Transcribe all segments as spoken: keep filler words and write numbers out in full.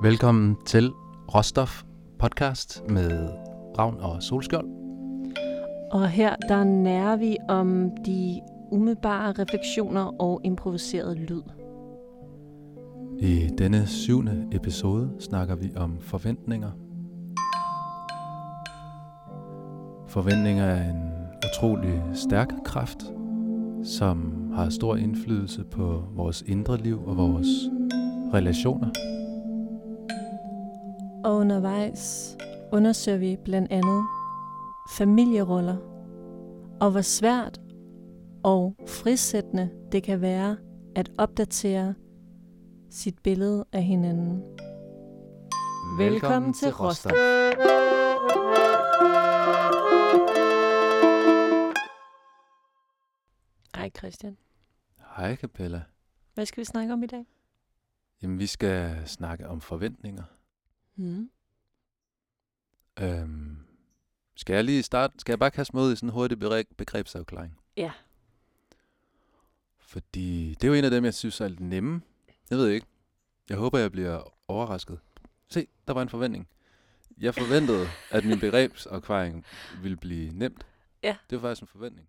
Velkommen til Råstof podcast med Ravn og Solskjold. Og her der nærer vi om de umiddelbare refleksioner og improviseret lyd. I denne syvende episode snakker vi om forventninger. Forventninger er en utrolig stærk kraft, som har stor indflydelse på vores indre liv og vores relationer. Og undervejs undersøger vi blandt andet familieroller, og hvor svært og frisættende det kan være at opdatere sit billede af hinanden. Velkommen, Velkommen til Råstof. Hej Christian. Hej Capella. Hvad skal vi snakke om i dag? Jamen vi skal snakke om forventninger. Mm. Øhm, skal jeg lige starte? Skal jeg bare kaste mig ud i sådan en hurtig begrebsafklaring? Ja. Fordi det er jo en af dem, jeg synes er lidt nemme. Jeg ved ikke. Jeg håber, jeg bliver overrasket. Se, der var en forventning. Jeg forventede, at min begrebsafklaring ville blive nemt. Ja. Det var faktisk en forventning.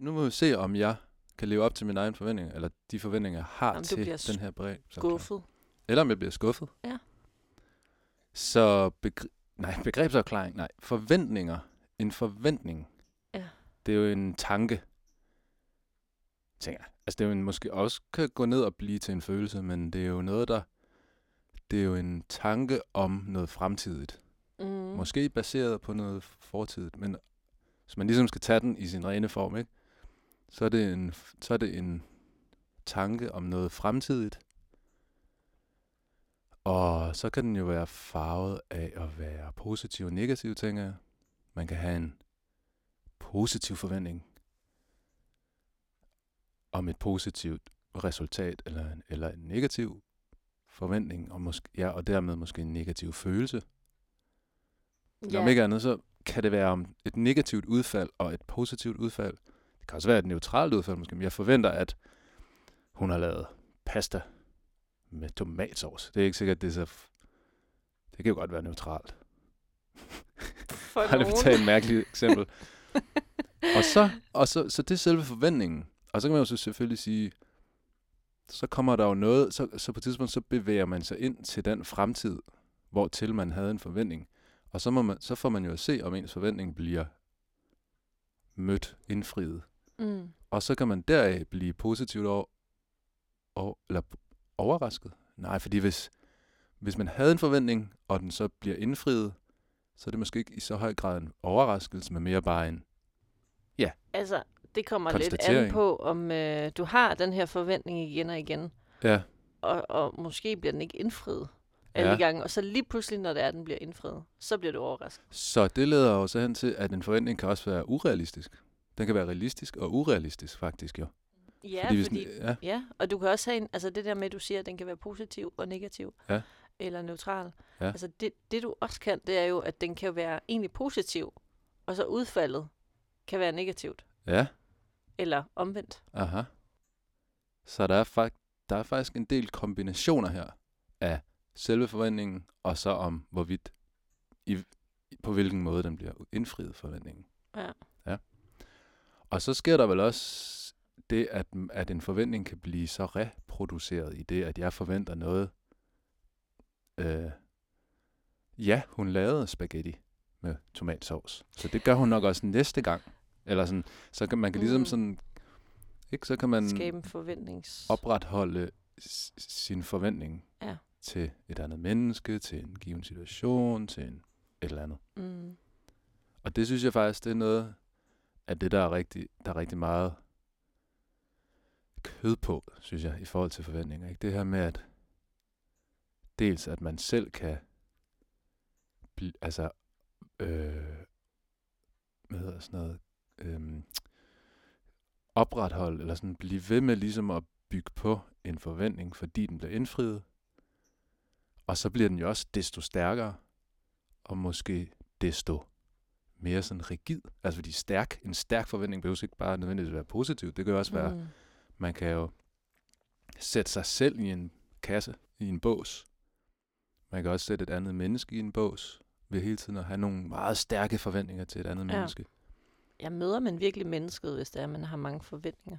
Nu må vi se, om jeg kan leve op til mine egne forventninger, eller de forventninger, jeg har Jamen, til den her begrebsafklaring. Skuffet. Eller om jeg bliver skuffet. Ja. Så begri- nej, begrebsafklaring, nej. Forventninger. En forventning. Ja. Det er jo en tanke. Tænker, altså det er jo en, måske også kan gå ned og blive til en følelse, men det er jo noget, der... Det er jo en tanke om noget fremtidigt. Mm. Måske baseret på noget fortidigt, men hvis man ligesom skal tage den i sin rene form, ikke? Så er det en, så er det en tanke om noget fremtidigt. Og så kan den jo være farvet af at være positiv og negativ, tænker jeg. Man kan have en positiv forventning om et positivt resultat, eller en, eller en negativ forventning, og, måske, ja, og dermed måske en negativ følelse. Yeah. Om ikke andet, så kan det være om et negativt udfald og et positivt udfald. Det kan også være et neutralt udfald, måske. Men jeg forventer, at hun har lavet pasta med tomatsauce. Det er ikke sikkert, det er så... F- det kan jo godt være neutralt. For nogen. Jeg vil tage et mærkeligt eksempel. og så, og så, så det er selve forventningen. Og så kan man jo så selvfølgelig sige, så kommer der jo noget, så, så på et tidspunkt, så bevæger man sig ind til den fremtid, hvortil man havde en forventning. Og så, må man, så får man jo at se, om ens forventning bliver mødt, indfriet. Mm. Og så kan man deraf blive positivt over, over, eller overrasket? Nej, fordi hvis, hvis man havde en forventning, og den så bliver indfriet, så er det måske ikke i så høj grad en overraskelse, men mere bare en, ja, altså, det kommer lidt an på, om øh, du har den her forventning igen og igen, ja. og, og måske bliver den ikke indfriet alle ja. gange, og så lige pludselig, når det er, den bliver indfriet, så bliver du overrasket. Så det leder jo så hen til, at en forventning kan også være urealistisk. Den kan være realistisk og urealistisk, faktisk jo. Ja, fordi fordi, den, ja. ja, og du kan også have en, altså det der med, at du siger, at den kan være positiv og negativ, ja. eller neutral. Ja. Altså det, det, du også kan, det er jo, at den kan være egentlig positiv, og så udfaldet kan være negativt. Ja. Eller omvendt. Aha. Så der er, fakt- der er faktisk en del kombinationer her af selve forventningen, og så om hvorvidt, i, på hvilken måde den bliver indfriet, forventningen. Ja. ja. Og så sker der vel også... Det, at, at en forventning kan blive så reproduceret i det, at jeg forventer noget. Øh, ja, hun lavede spaghetti med tomatsauce. Så det gør hun nok også næste gang. Eller sådan, så kan man kan ligesom sådan, ikke, så kan man skabe forventnings. Opretholde s- sin forventning ja. til et andet menneske, til en given situation, til en, et eller andet. Mm. Og det synes jeg faktisk, det er noget af det, der er rigtig, der er rigtig meget kød på, synes jeg, i forhold til forventninger. Ikke? Det her med, at dels at man selv kan bl- altså øh, hvad hedder sådan noget, øh, opretholde, eller sådan blive ved med ligesom at bygge på en forventning, fordi den bliver indfriet. Og så bliver den jo også desto stærkere, og måske desto mere sådan rigid. Altså fordi stærk, en stærk forventning behøver ikke bare nødvendigvis at være positiv. Det kan jo også mm. være. Man kan jo sætte sig selv i en kasse, i en bås. Man kan også sætte et andet menneske i en bås, ved hele tiden at have nogle meget stærke forventninger til et andet ja. menneske. Ja, møder man virkelig mennesket, hvis det er, man har mange forventninger?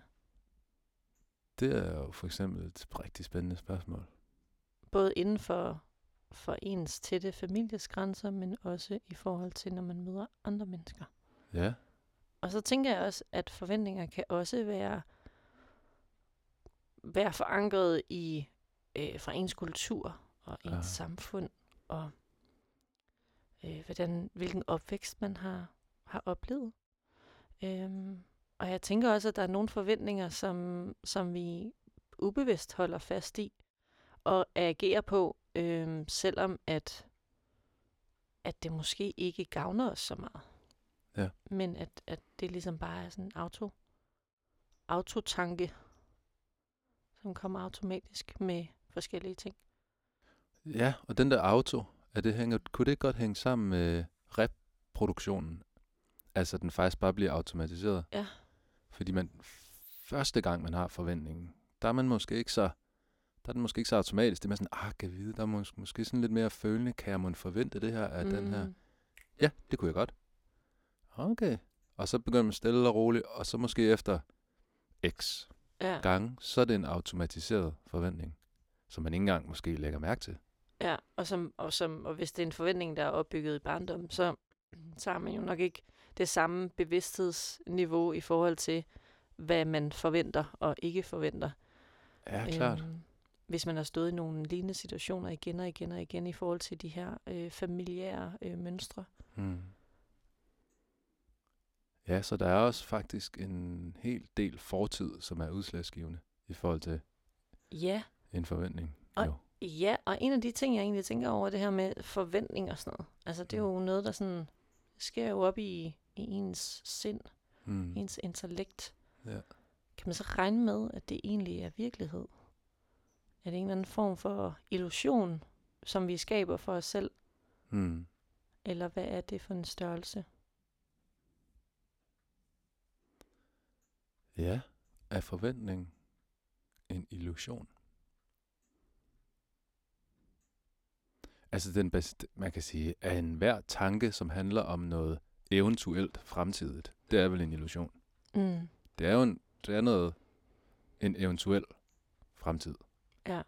Det er jo for eksempel et rigtig spændende spørgsmål. Både inden for, for ens tætte families grænser, men også i forhold til, når man møder andre mennesker. Ja. Og så tænker jeg også, at forventninger kan også være, være forankret i øh, fra ens kultur og ens ja. samfund, og øh, hvordan, hvilken opvækst man har, har oplevet. Øhm, og jeg tænker også, at der er nogle forventninger, som, som vi ubevidst holder fast i og agerer på, øh, selvom at, at det måske ikke gavner os så meget. Ja. Men at, at det ligesom bare er sådan en auto, autotanke, som kommer automatisk med forskellige ting. Ja, og den der auto, at det hænger, kunne det godt hænge sammen med reproduktionen? Altså, den faktisk bare bliver automatiseret. Ja. Fordi man første gang, man har forventningen, der er man måske ikke så, der er den måske ikke så automatisk. Det er mere sådan, ah, kan jeg vide, der er mås- måske sådan lidt mere følende, kan jeg må forvente det her af mm. den her? Ja, det kunne jeg godt. Okay. Og så begynder man stille og roligt, og så måske efter x ja. gange, så er det en automatiseret forventning, som man ikke engang måske lægger mærke til. Ja, og, som, og, som, og hvis det er en forventning, der er opbygget i barndommen, så, så har man jo nok ikke det samme bevidsthedsniveau i forhold til, hvad man forventer og ikke forventer. Ja, klart. Øhm, hvis man har stået i nogle lignende situationer igen og igen og igen i forhold til de her øh, familiære øh, mønstre. Hmm. Ja, så der er også faktisk en hel del fortid, som er udslagsgivende i forhold til ja. en forventning. Og, jo. Ja, og en af de ting, jeg egentlig tænker over, det her med forventning og sådan noget. Altså, det er jo noget, der sådan sker jo op i, i ens sind, mm. ens intellekt. Ja. Kan man så regne med, at det egentlig er virkelighed? Er det en eller anden form for illusion, som vi skaber for os selv? Mm. Eller hvad er det for en størrelse? Ja, er forventning en illusion? Altså, den bedste, man kan sige, at enhver tanke, som handler om noget eventuelt fremtidigt, det er vel en illusion. Mm. Det er jo en, det er noget, en eventuel fremtid. Ja.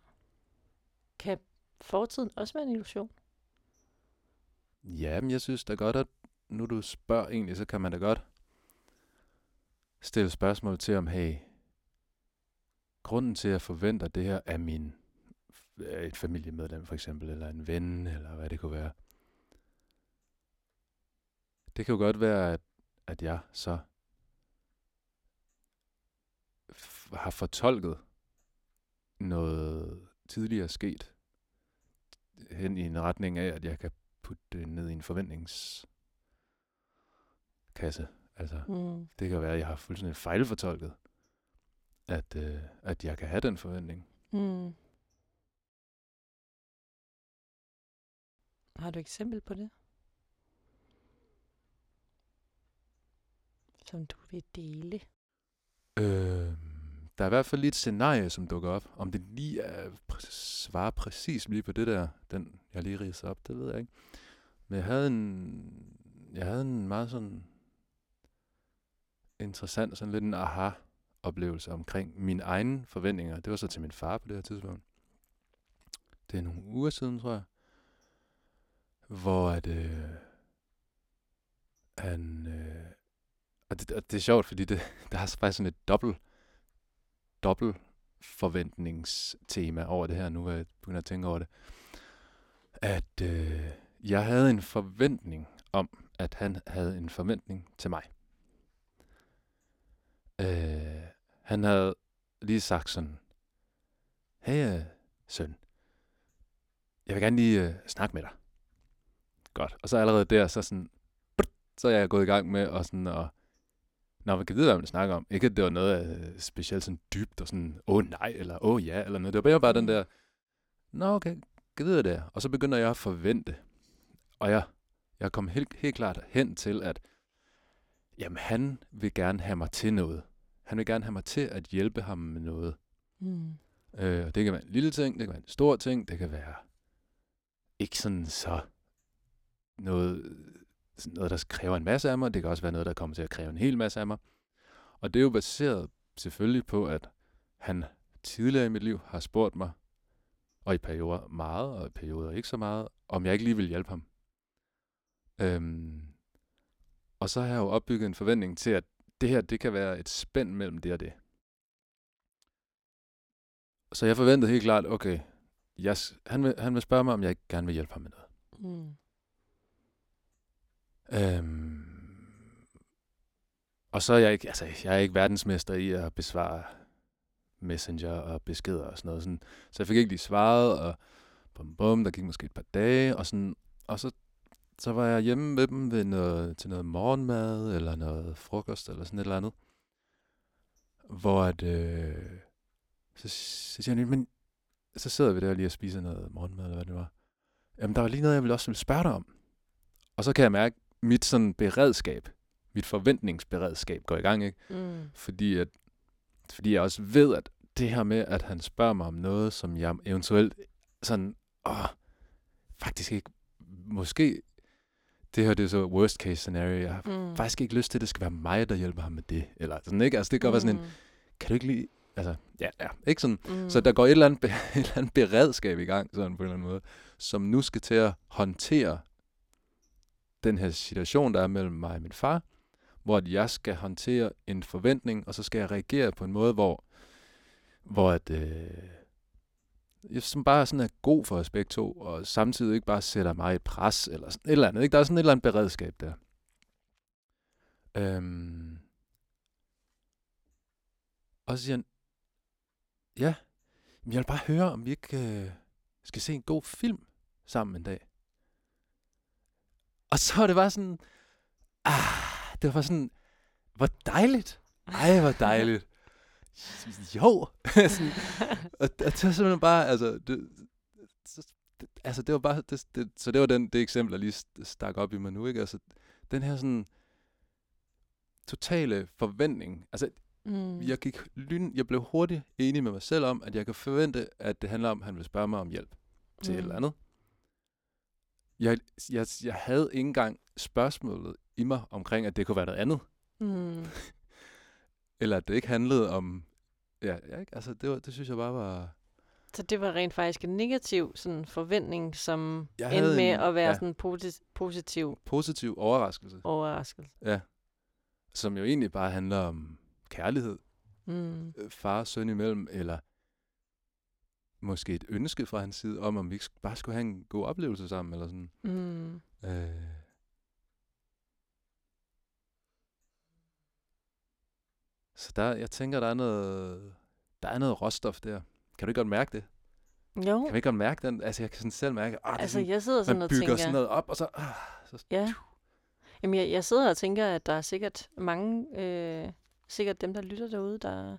Kan fortiden også være en illusion? Jamen, jeg synes da godt, at nu du spørger egentlig, så kan man da godt stille spørgsmål til, om hey, grunden til, at jeg forventer det her af min et familiemedlem for eksempel, eller en ven, eller hvad det kunne være. Det kan jo godt være, at, at jeg så f- har fortolket noget tidligere sket hen i en retning af, at jeg kan putte det ned i en forventningskasse. Altså, mm. det kan være, at jeg har fuldstændig fejlfortolket, at, øh, at jeg kan have den forventning. Mm. Har du eksempel på det? Som du vil dele? Øh, der er i hvert fald lige et scenarie, som dukker op. Om det lige er præ- svarer præcis lige på det der, den jeg lige ridser op, det ved jeg ikke. Men jeg havde en, jeg havde en meget sådan interessant, sådan lidt en aha-oplevelse omkring mine egne forventninger. Det var så til min far på det her tidspunkt. Det er nogle uger siden, tror jeg. Hvor at øh, han øh, og, det, og det er sjovt, fordi det, der er faktisk sådan et dobbelt dobbelt forventningstema over det her nu, hvor jeg begynder at tænke over det, at øh, jeg havde en forventning om, at han havde en forventning til mig. Øh, han havde lige sagt sådan, hey øh, søn, jeg vil gerne lige øh, snakke med dig. Godt. Og så allerede der, så sådan, så er jeg gået i gang med og sådan, og når man kan vide, hvad man snakker om. Ikke, at det var noget uh, specielt sådan dybt, og sådan, åh oh, nej, eller åh oh, ja, eller noget. Det var bare, bare den der, nå okay, kan vide det. Og så begynder jeg at forvente. Og jeg, jeg kom helt, helt klart hen til, at jamen, han vil gerne have mig til noget. Han vil gerne have mig til at hjælpe ham med noget. Mm. Øh, det kan være en lille ting, det kan være en stor ting, det kan være ikke sådan så noget, sådan noget, der kræver en masse af mig. Det kan også være noget, der kommer til at kræve en hel masse af mig. Og det er jo baseret selvfølgelig på, at han tidligere i mit liv har spurgt mig, og i perioder meget, og i perioder ikke så meget, om jeg ikke lige vil hjælpe ham. Øhm, og så har jeg jo opbygget en forventning til, at det her, det kan være et spænd mellem det og det. Så jeg forventede helt klart, okay, jeg, han, vil, han vil spørge mig, om jeg ikke gerne vil hjælpe ham med noget. Mm. Øhm, og så er jeg ikke, altså, jeg er ikke verdensmester i at besvare messenger og beskeder og sådan noget. Sådan. Så jeg fik ikke lige svaret, og bum bum, der gik måske et par dage, og sådan, og så Så var jeg hjemme med dem ved noget, til noget morgenmad, eller noget frokost, eller sådan et eller andet. Hvor at, øh, så, så siger han, men så sidder vi der lige og spiser noget morgenmad, eller hvad det var. Jamen, der var lige noget, jeg ville også ville spørge dig om. Og så kan jeg mærke, mit sådan beredskab, mit forventningsberedskab går i gang, ikke? Mm. Fordi, at, fordi jeg også ved, at det her med, at han spørger mig om noget, som jeg eventuelt sådan, åh, faktisk ikke, måske... Det her, det er så worst case scenario. Jeg har mm. faktisk ikke lyst til, at det skal være mig, der hjælper ham med det. Eller sådan, ikke? Altså, det kan mm. være sådan en, kan du ikke lige... Altså, ja, ja, ikke sådan. Mm. Så der går et eller, andet, et eller andet beredskab i gang, sådan på en eller anden måde, som nu skal til at håndtere den her situation, der er mellem mig og min far, hvor jeg skal håndtere en forventning, og så skal jeg reagere på en måde, hvor, hvor at... Øh, som bare sådan er god for os begge to, og samtidig ikke bare sætter mig i et pres, eller sådan et eller andet. Ikke? Der er sådan et eller andet beredskab der. Øhm. Og så siger han, ja, men jeg vil bare høre, om vi ikke øh, skal se en god film sammen en dag. Og så var det bare sådan, ah, det var sådan, hvor dejligt. Ej, hvor dejligt. Jo, sådan, og, og det var simpelthen bare, altså, det, så, det, altså det var bare, det, det, så det var den, det eksempel, der lige stak op i mig nu, ikke? Altså, den her sådan totale forventning, altså, mm. jeg gik lyn, jeg blev hurtigt enig med mig selv om, at jeg kan forvente, at det handler om, at han vil spørge mig om hjælp til mm. et eller andet. Jeg, jeg, jeg havde ikke engang spørgsmålet i mig omkring, at det kunne være noget andet. Mm. Eller at det ikke handlede om... Ja, ja ikke? Altså, det, var, det synes jeg bare var... Så det var rent faktisk en negativ sådan, forventning, som jeg endte med en, at være ja. sådan posit- positiv... Positiv overraskelse. Overraskelse. Ja. Som jo egentlig bare handler om kærlighed. Mm. Far og søn imellem, eller måske et ønske fra hans side om, om vi bare skulle have en god oplevelse sammen, eller sådan. Mm. Øh... Så der, jeg tænker, der er noget, der er noget råstof der. Kan du ikke godt mærke det? Jo. Kan du ikke godt mærke den? Altså, jeg kan sådan selv mærke, at altså, jeg sidder sådan og bygger tænker, sådan noget op, og så... Ah, så ja. Jamen, jeg, jeg sidder og tænker, at der er sikkert mange, øh, sikkert dem, der lytter derude, der,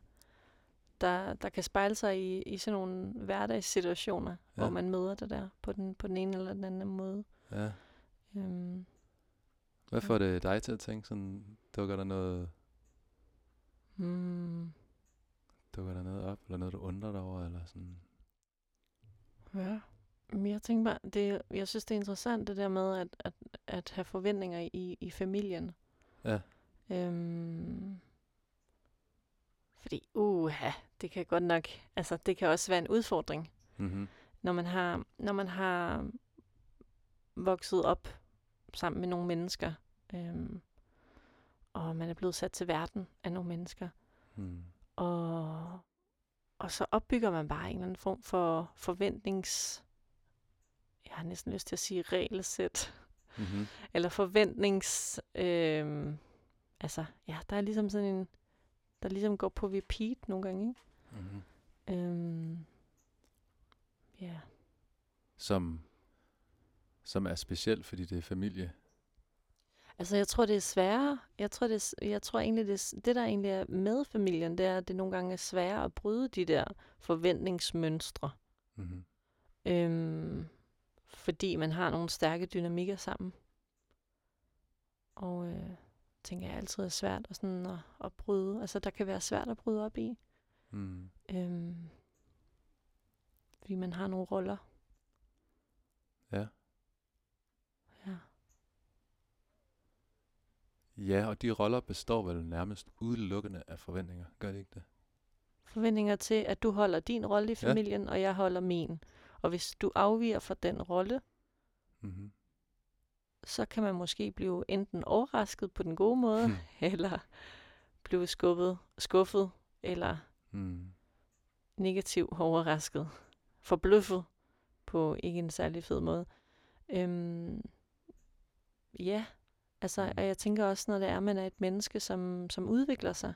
der, der kan spejle sig i, i sådan nogle hverdagssituationer, ja. Hvor man møder det der på den, på den ene eller den anden måde. Ja. Øhm, Hvad får det dig til at tænke sådan, dukker der noget... Hmm. Dukker der noget op, eller noget, du undrer dig over, eller sådan? Ja, men jeg tænker bare, det, jeg synes, det er interessant, det der med, at, at, at have forventninger i, i familien. Ja. Øhm, fordi, uha, det kan godt nok, altså, det kan også være en udfordring, mm-hmm. når man har, når man har vokset op sammen med nogle mennesker, øhm, og man er blevet sat til verden af nogle mennesker. Hmm. Og, og så opbygger man bare en eller anden form for forventnings... Jeg har næsten lyst til at sige regelsæt. Mm-hmm. Eller forventnings... Øh, altså, ja, der er ligesom sådan en... Der ligesom går på repeat nogle gange, ikke? Mm-hmm. Øhm, yeah. Som, som er specielt, fordi det er familie. Altså, jeg tror, det er sværere. Jeg tror, det er, jeg tror egentlig, det, er, det der egentlig er med familien, det er, at det nogle gange er sværere at bryde de der forventningsmønstre. Mm-hmm. Øhm, fordi man har nogle stærke dynamikker sammen. Og øh, tænker jeg altid er svært at, sådan at, at bryde. Altså, der kan være svært at bryde op i. Mm. Øhm, Fordi man har nogle roller. Ja. Ja. Ja, og de roller består vel nærmest udelukkende af forventninger. Gør det ikke det? Forventninger til, at du holder din rolle i familien, ja. Og jeg holder min. Og hvis du afviger fra den rolle, mm-hmm. så kan man måske blive enten overrasket på den gode måde, hmm. eller blive skubbet, skuffet, eller hmm. negativt overrasket, forbløffet på ikke en særlig fed måde. Øhm, ja, altså, hmm. og jeg tænker også, når det er, man er et menneske, som, som udvikler sig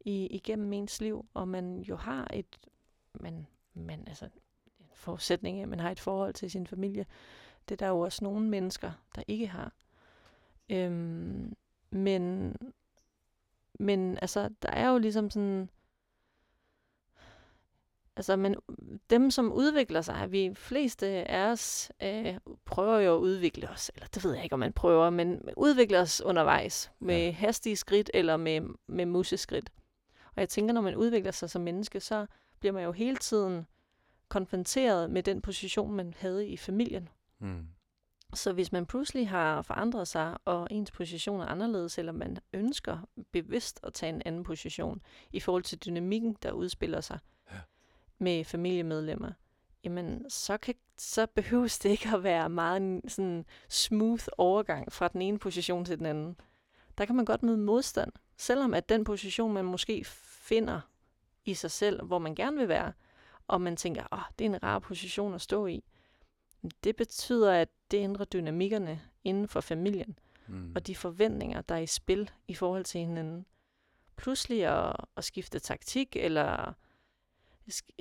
i, igennem ens liv, og man jo har et, man, man altså, en forudsætning af, at man har et forhold til sin familie. Det er der jo også nogle mennesker, der ikke har. Øhm, men, men altså, der er jo ligesom sådan... Altså, men dem, som udvikler sig, vi fleste af os øh, prøver jo at udvikle os. Eller det ved jeg ikke, om man prøver, men udvikler os undervejs. Med ja. hastige skridt eller med, med museskridt. Og jeg tænker, når man udvikler sig som menneske, så bliver man jo hele tiden konfronteret med den position, man havde i familien. Mm. Så hvis man pludselig har forandret sig, og ens position er anderledes, eller man ønsker bevidst at tage en anden position i forhold til dynamikken, der udspiller sig ja. med familiemedlemmer, jamen så, kan, så behøves det ikke at være meget en sådan smooth overgang fra den ene position til den anden. Der kan man godt møde modstand, selvom at den position, man måske finder i sig selv, hvor man gerne vil være, og man tænker, åh, oh, det er en rar position at stå i. Det betyder, at det ændrer dynamikkerne inden for familien, mm. og de forventninger, der er i spil i forhold til hinanden. Pludselig at, at skifte taktik, eller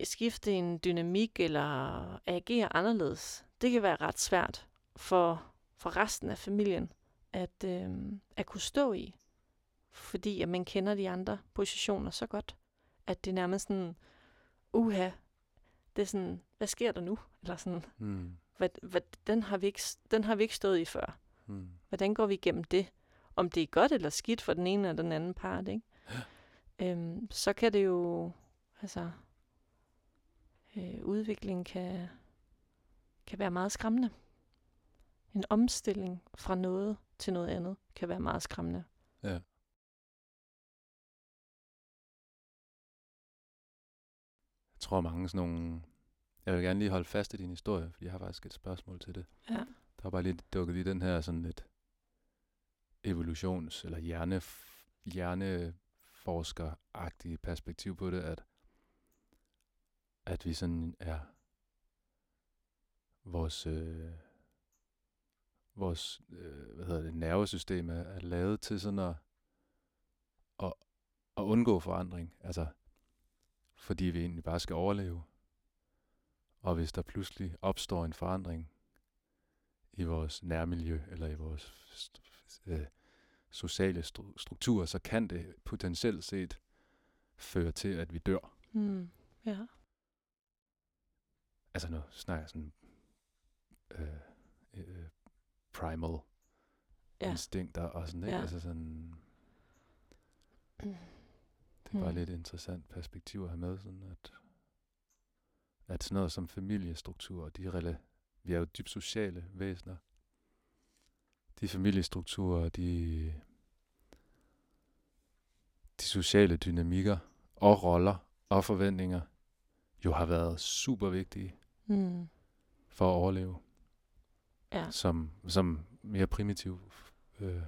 skifte en dynamik, eller agere anderledes, det kan være ret svært for, for resten af familien at, øh, at kunne stå i. Fordi at man kender de andre positioner så godt, at det er nærmest sådan, uha, det er sådan, hvad sker der nu? Eller sådan... Mm. Hvad, hvad, den, har vi ikke, den har vi ikke stået i før. Hmm. Hvordan går vi igennem det? Om det er godt eller skidt for den ene eller den anden part, ikke? øhm, så kan det jo, altså, øh, udviklingen kan, kan være meget skræmmende. En omstilling fra noget til noget andet kan være meget skræmmende. Ja. Jeg tror mange sådan nogle... Jeg vil gerne lige holde fast i din historie, fordi jeg har faktisk et spørgsmål til det. Ja. Der har bare lige dukket lige den her sådan lidt evolutions- eller hjernef- hjerneforsker-agtige perspektiv på det, at, at vi sådan er vores, øh, vores øh, hvad hedder det, nervesystem er, er lavet til sådan at, at, at undgå forandring, altså fordi vi egentlig bare skal overleve. Og hvis der pludselig opstår en forandring i vores nærmiljø eller i vores øh, sociale stru- strukturer, så kan det potentielt set føre til, at vi dør. Mm, ja. Altså nu snakker jeg sådan øh, øh, primal ja. instinkter og sådan, ikke? Ja. Altså sådan, det er bare mm. lidt interessant perspektiv at have med, sådan at... at sådan noget som familiestrukturer, de rela- vi er jo dybt sociale væsener. De familiestrukturer, de, de sociale dynamikker og roller og forventninger, jo har været super vigtige mm. for at overleve. Ja. Som, som mere primitive øh,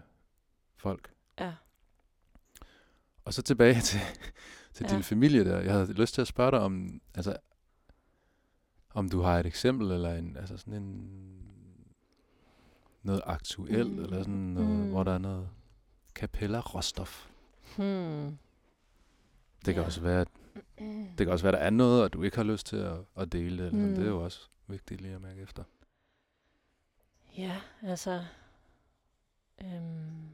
folk. Ja. Og så tilbage til, til ja. din familie der. Jeg havde lyst til at spørge dig om... altså, om du har et eksempel, eller en, altså sådan en, noget aktuelt, mm. eller sådan noget, mm. hvor der er noget Capella Råstof. Hmm. Det kan yeah. også være, at, det kan også være, der er noget, og du ikke har lyst til at, at dele det, mm. det er jo også vigtigt lige at mærke efter. Ja, altså, øhm,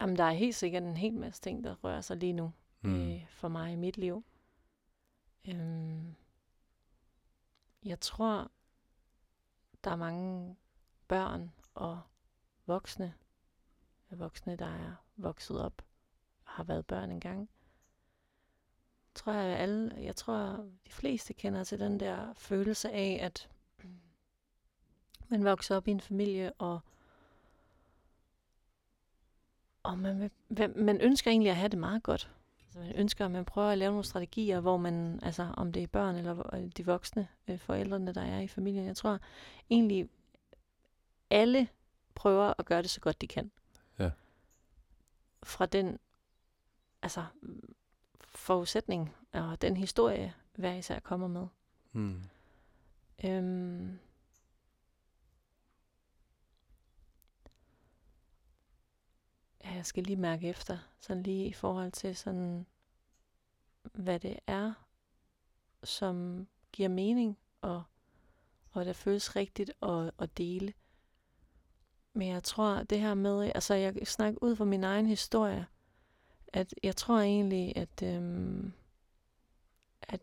jamen der er helt sikkert en hel masse ting, der rører sig lige nu, mm. øh, for mig i mit liv. Øhm, Jeg tror, der er mange børn og voksne, voksne der er vokset op og har været børn engang, tror jeg alle, jeg tror de fleste kender til den der følelse af, at man vokser op i en familie, og, og man, man ønsker egentlig at have det meget godt. Altså man ønsker, at man prøver at lave nogle strategier, hvor man, altså om det er børn eller de voksne øh, forældrene, der er i familien. Jeg tror egentlig, alle prøver at gøre det så godt de kan. Ja. Fra den altså forudsætning og den historie, hver især kommer med. Mm. Øhm, Jeg skal lige mærke efter, sådan lige i forhold til sådan, hvad det er, som giver mening, og, og der føles rigtigt at, at dele. Men jeg tror, det her med, altså jeg snakker ud fra min egen historie, at jeg tror egentlig, at, øhm, at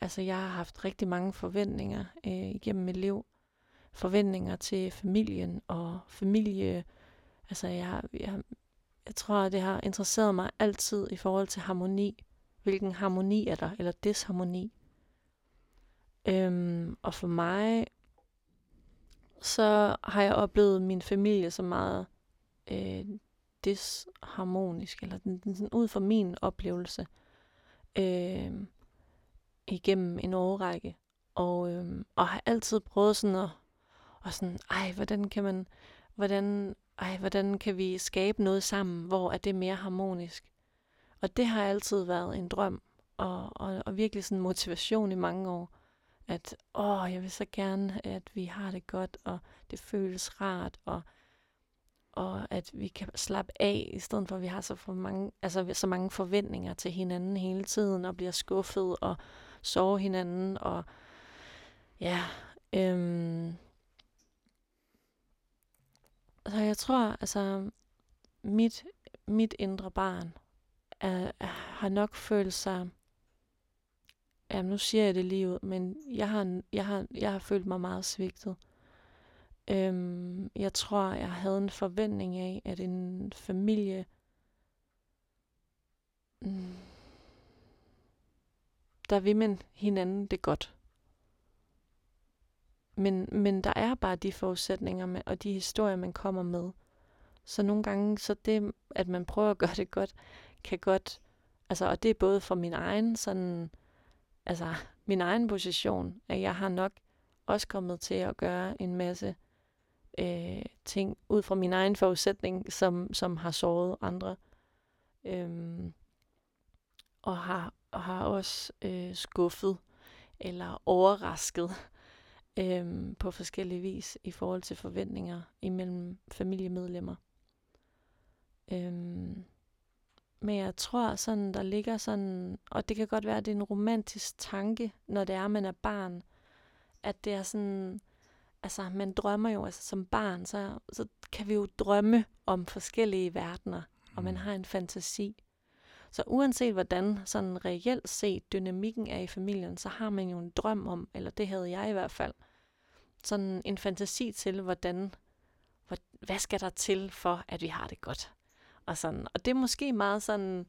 altså jeg har haft rigtig mange forventninger øh, igennem mit liv. Forventninger til familien og familie. Altså jeg har... Jeg, Jeg tror, at det har interesseret mig altid i forhold til harmoni. Hvilken harmoni er der, eller disharmoni. Øhm, og for mig, så har jeg oplevet min familie så meget øh, disharmonisk, eller den, den, ud fra min oplevelse, øh, igennem en årrække. Og, øh, og har altid prøvet sådan at, og sådan, ej, hvordan kan man, hvordan... Ej, hvordan kan vi skabe noget sammen, hvor at det er mere harmonisk? Og det har altid været en drøm, og, og, og virkelig sådan en motivation i mange år, at åh, jeg vil så gerne, at vi har det godt, og det føles rart, og, og at vi kan slappe af, i stedet for at vi har så, for mange, altså, så mange forventninger til hinanden hele tiden, og bliver skuffet, og sover hinanden, og ja... Øhm Så jeg tror, altså, mit, mit indre barn er, er, har nok følt sig, jamen nu siger jeg det lige ud, men jeg har, jeg har, jeg har følt mig meget svigtet. Øhm, jeg tror, jeg havde en forventning af, at en familie, mm, der vil man hinanden det godt. Men, men der er bare de forudsætninger med, og de historier, man kommer med. Så nogle gange, så det, at man prøver at gøre det godt, kan godt... Altså, og det er både for min egen sådan... Altså, min egen position, at jeg har nok også kommet til at gøre en masse øh, ting ud fra min egen forudsætning, som, som har såret andre. Øhm, og, har, og har også øh, skuffet eller overrasket Øhm, på forskellige vis i forhold til forventninger imellem familiemedlemmer. Øhm, men jeg tror sådan, der ligger sådan, og det kan godt være, at det er en romantisk tanke, når det er, man er barn, at det er sådan, altså man drømmer jo, altså som barn, så, så kan vi jo drømme om forskellige verdener, og man har en fantasi. Så uanset hvordan sådan reelt set dynamikken er i familien, så har man jo en drøm om, eller det havde jeg i hvert fald, sådan en fantasi til, hvordan, hvor, hvad skal der til for, at vi har det godt? Og, sådan. Og det er måske meget sådan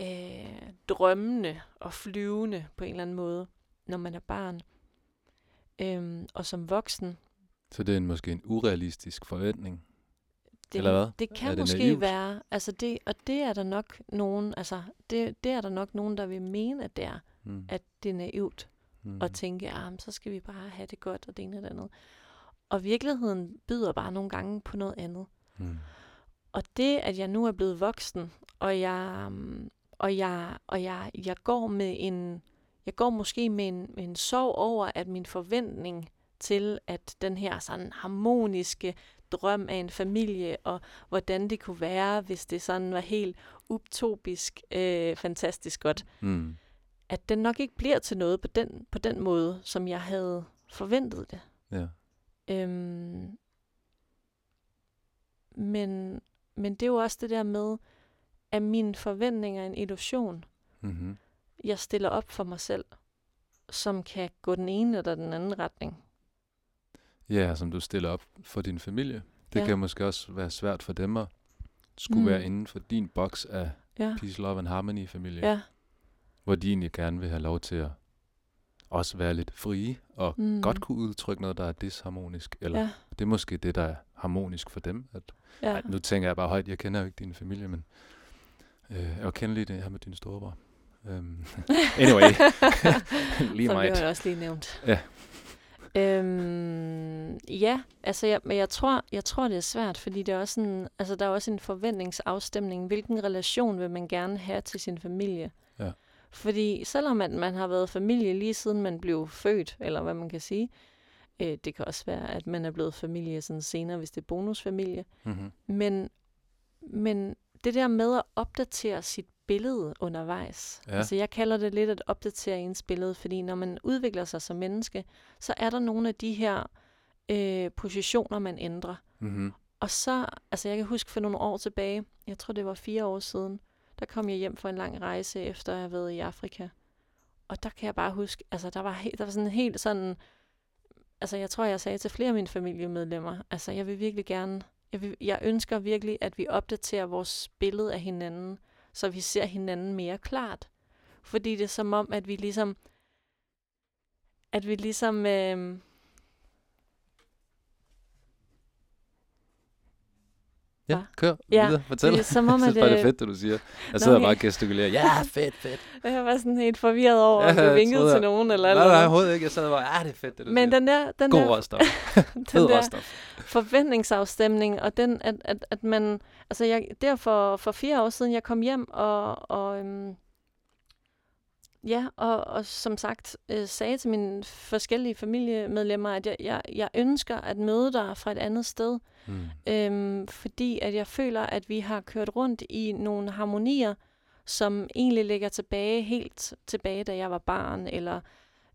øh, drømmende og flyvende på en eller anden måde, når man er barn. Øhm, og som voksen. Så det er en, måske en urealistisk forventning? Det, det kan det måske naivt? være, altså det, og det er der nok nogen, altså det, det er der nok nogen, der vil mene, at det er, mm. at det er naivt, mm. at tænke, ah, så skal vi bare have det godt, og det ene og det andet. Og virkeligheden byder bare nogle gange på noget andet. Mm. Og det, at jeg nu er blevet voksen, og jeg, og jeg, og jeg, jeg går med en, jeg går måske med en, med en sorg over, at min forventning til, at den her sådan harmoniske drøm af en familie, og hvordan det kunne være, hvis det sådan var helt utopisk, øh, fantastisk godt. Mm. At den nok ikke bliver til noget på den, på den måde, som jeg havde forventet det. Ja. Øhm, men, men det er jo også det der med, at mine forventninger er en illusion. Mm-hmm. Jeg stiller op for mig selv, som kan gå den ene eller den anden retning. Ja, som du stiller op for din familie. Det ja. kan måske også være svært for dem at skulle mm. være inden for din boks af ja. Peace, Love and Harmony-familie. Ja, hvor de egentlig gerne vil have lov til at også være lidt frie, og mm. godt kunne udtrykke noget, der er disharmonisk, eller ja. Det er måske det, der er harmonisk for dem. At, ja. Ej, nu tænker jeg bare højt, jeg kender jo ikke din familie, men øh, jeg kender lige det her med din storebror. Um, anyway, lige mig. Det har jeg også lige nævnt. Ja, øhm, ja altså, jeg, men jeg tror, jeg tror, det er svært, fordi det er også en, altså, der er også en forventningsafstemning. Hvilken relation vil man gerne have til sin familie? Ja. Fordi selvom man, man har været familie lige siden man blev født, eller hvad man kan sige, øh, det kan også være, at man er blevet familie sådan senere, hvis det er bonusfamilie. Mm-hmm. Men, men det der med at opdatere sit billede undervejs, ja. Altså jeg kalder det lidt at opdatere ens billede, fordi når man udvikler sig som menneske, så er der nogle af de her øh, positioner, man ændrer. Mm-hmm. Og så, altså jeg kan huske for nogle år tilbage, jeg tror det var fire år siden, der kom jeg hjem fra en lang rejse, efter jeg havde været i Afrika. Og der kan jeg bare huske, altså der var, he- der var sådan helt sådan, altså jeg tror, jeg sagde til flere af mine familiemedlemmer, altså jeg vil virkelig gerne, jeg, vil, jeg ønsker virkelig, at vi opdaterer vores billede af hinanden, så vi ser hinanden mere klart. Fordi det er som om, at vi ligesom, at vi ligesom, øh, Ja, kør ja. videre, fortæl. Det, som om, jeg synes bare, det er fedt, det du siger. Jeg Nå, sidder okay. bare og gestikulerer. Ja, fedt, fedt. Jeg var sådan helt forvirret over, ja, om du vinkede jeg... til nogen eller noget. Nej, nej, overhovedet ikke. Jeg sad bare, ja, det er fedt, det du Men siger. Men den der... Den God råstof. den der forventningsafstemning, og den, at, at, at man... Altså, jeg, der for, for fire år siden, jeg kom hjem, og... og øhm, ja, og, og som sagt, øh, sagde til mine forskellige familiemedlemmer, at jeg, jeg, jeg ønsker at møde dig fra et andet sted. Mm. Øhm, fordi at jeg føler, at vi har kørt rundt i nogle harmonier, som egentlig ligger tilbage, helt tilbage, da jeg var barn, eller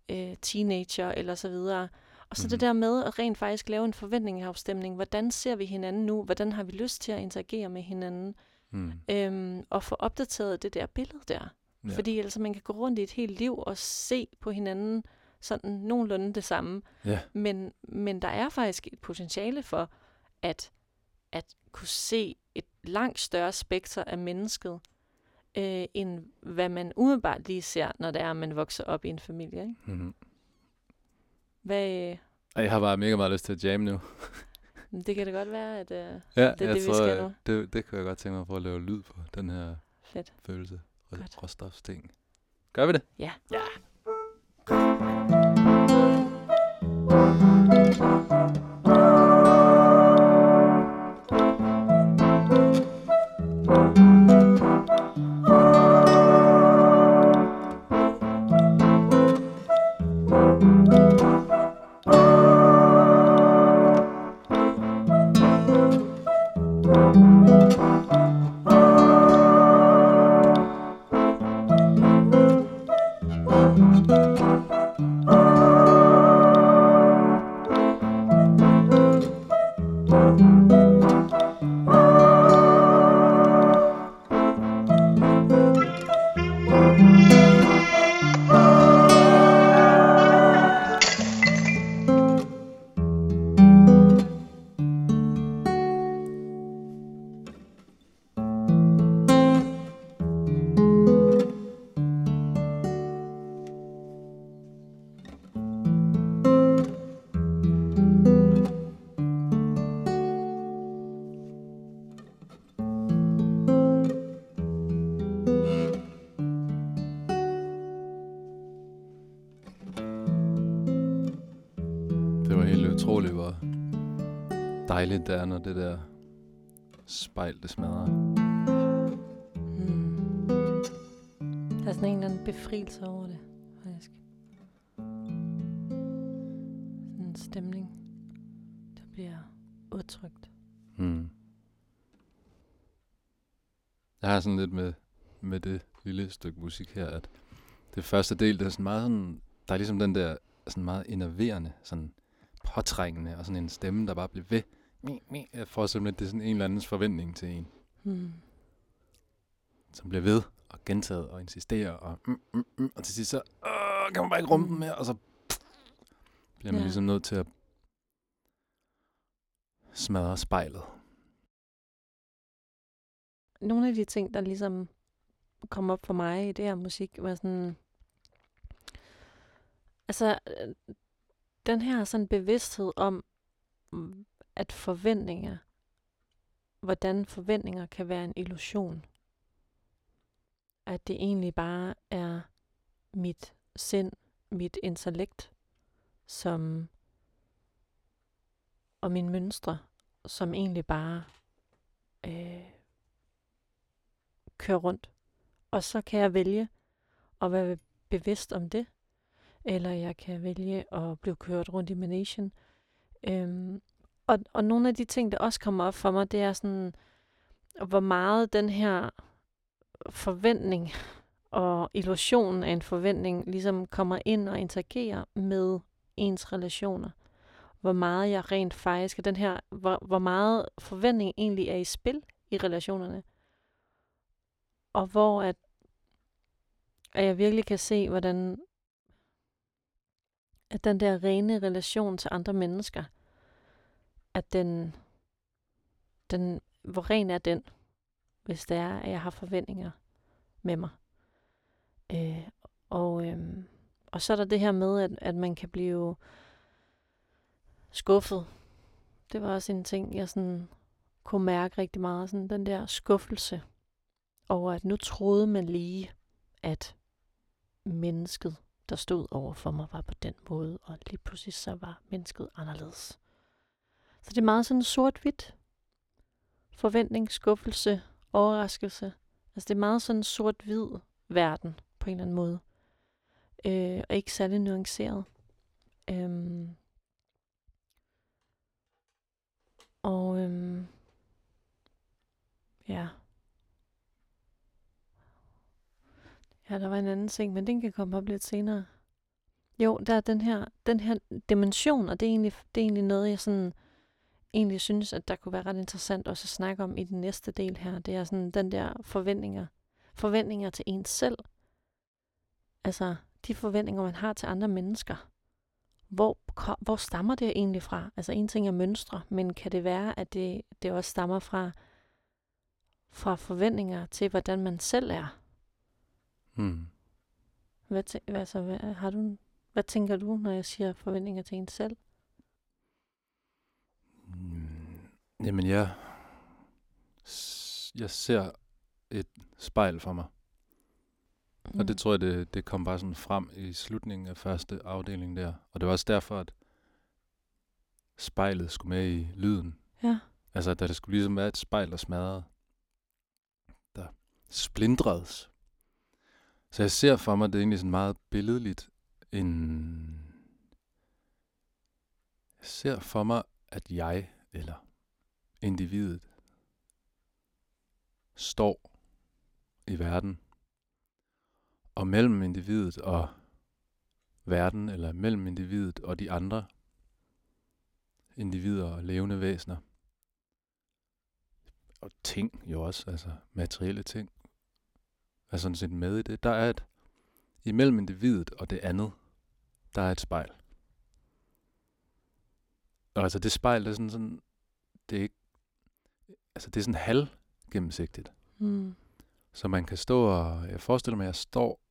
øh, teenager, eller så videre. Og så mm. det der med at rent faktisk lave en forventningsafstemning. Hvordan ser vi hinanden nu? Hvordan har vi lyst til at interagere med hinanden? Mm. Øhm, og få opdateret det der billede der. Ja. Fordi altså, man kan gå rundt i et helt liv og se på hinanden sådan nogenlunde det samme. Ja. Men, men der er faktisk et potentiale for at, at kunne se et langt større spekter af mennesket, øh, end hvad man umiddelbart lige ser, når det er, man vokser op i en familie. Ikke? Mm-hmm. Hvad, øh... Jeg har bare mega meget lyst til at jamme nu. Det kan da godt være, at øh, ja, det er det, vi tror, skal nu. Det, det kunne jeg godt tænke mig at prøve at lave lyd på, den her Fedt. følelse. Råstofsting. Gør vi det? Ja. Ja. Dejligt der, når det der spejl, det smadrer. Hmm. Der er sådan en eller anden befrielse over det, faktisk. Sådan en stemning, der bliver udtrykt. Hmm. Jeg har sådan lidt med, med det lille stykke musik her, at det første del, det er sådan meget sådan, der er ligesom den der sådan meget enerverende, sådan påtrængende, og sådan en stemme, der bare bliver ved. Jeg får simpelthen, det er sådan en eller andens forventning til en. Mm. Som bliver ved og gentaget og insisterer og mm, mm, mm, og til sidst så øh, kan man bare ikke rumme den mere, og så pff, bliver man ja. ligesom nødt til at smadre spejlet. Nogle af de ting, der ligesom kom op for mig i det her musik, var sådan... Altså, den her sådan bevidsthed om, at forventninger, hvordan forventninger kan være en illusion. At det egentlig bare er mit sind, mit intellekt, som, og mine mønstre, som egentlig bare øh, kører rundt. Og så kan jeg vælge at være bevidst om det, eller jeg kan vælge at blive kørt rundt i managen. Øhm, og, og nogle af de ting, der også kommer op for mig, det er sådan, hvor meget den her forventning og illusionen af en forventning ligesom kommer ind og interagerer med ens relationer. Hvor meget jeg rent faktisk, og den her, hvor, hvor meget forventning egentlig er i spil i relationerne. Og hvor at, at jeg virkelig kan se, hvordan at den der rene relation til andre mennesker, at den, den hvor ren er den, hvis det er, at jeg har forventninger med mig. Øh, og, øh, og så er der det her med, at, at man kan blive skuffet. Det var også en ting, jeg sådan kunne mærke rigtig meget. Sådan den der skuffelse over, at nu troede man lige, at mennesket, der stod over for mig, var på den måde, og lige pludselig så var mennesket anderledes. Så det er meget sådan sort-hvidt. Forventning, skuffelse, overraskelse. Altså det er meget sådan sort-hvid verden, på en eller anden måde. Øh, og ikke særlig nuanceret. Øhm. Og øhm. ja... Ja, der var en anden ting, men den kan komme op lidt senere. Jo, der er den her, den her dimension, og det er, egentlig, det er egentlig noget, jeg sådan, egentlig synes, at der kunne være ret interessant også at snakke om i den næste del her. Det er sådan den der forventninger. Forventninger til ens selv. Altså, de forventninger, man har til andre mennesker. Hvor, hvor stammer det egentlig fra? Altså, en ting er mønstre, men kan det være, at det, det også stammer fra, fra forventninger til, hvordan man selv er? Hmm. Hvad, tæ- altså, hvad, har du, hvad tænker du, når jeg siger forventninger til en selv? Hmm. Jamen, jeg, jeg ser et spejl for mig. Hmm. Og det tror jeg, det, det kom bare sådan frem i slutningen af første afdeling der. Og det var også derfor, at spejlet skulle med i lyden. Ja. Altså, at der skulle ligesom være et spejl, der smadrede. Der splindredes. Så jeg ser for mig, det er egentlig sådan meget billedligt en... Jeg ser for mig, at jeg, eller individet, står i verden. Og mellem individet og verden, eller mellem individet og de andre individer og levende væsener. Og ting jo også, altså materielle ting. Er sådan set med i det. Der er et, imellem individet og det andet, der er et spejl. Og altså det spejl, det er sådan, sådan det er ikke, altså det er sådan halv gennemsigtigt. Mm. Så man kan stå og, jeg forestiller mig, at jeg står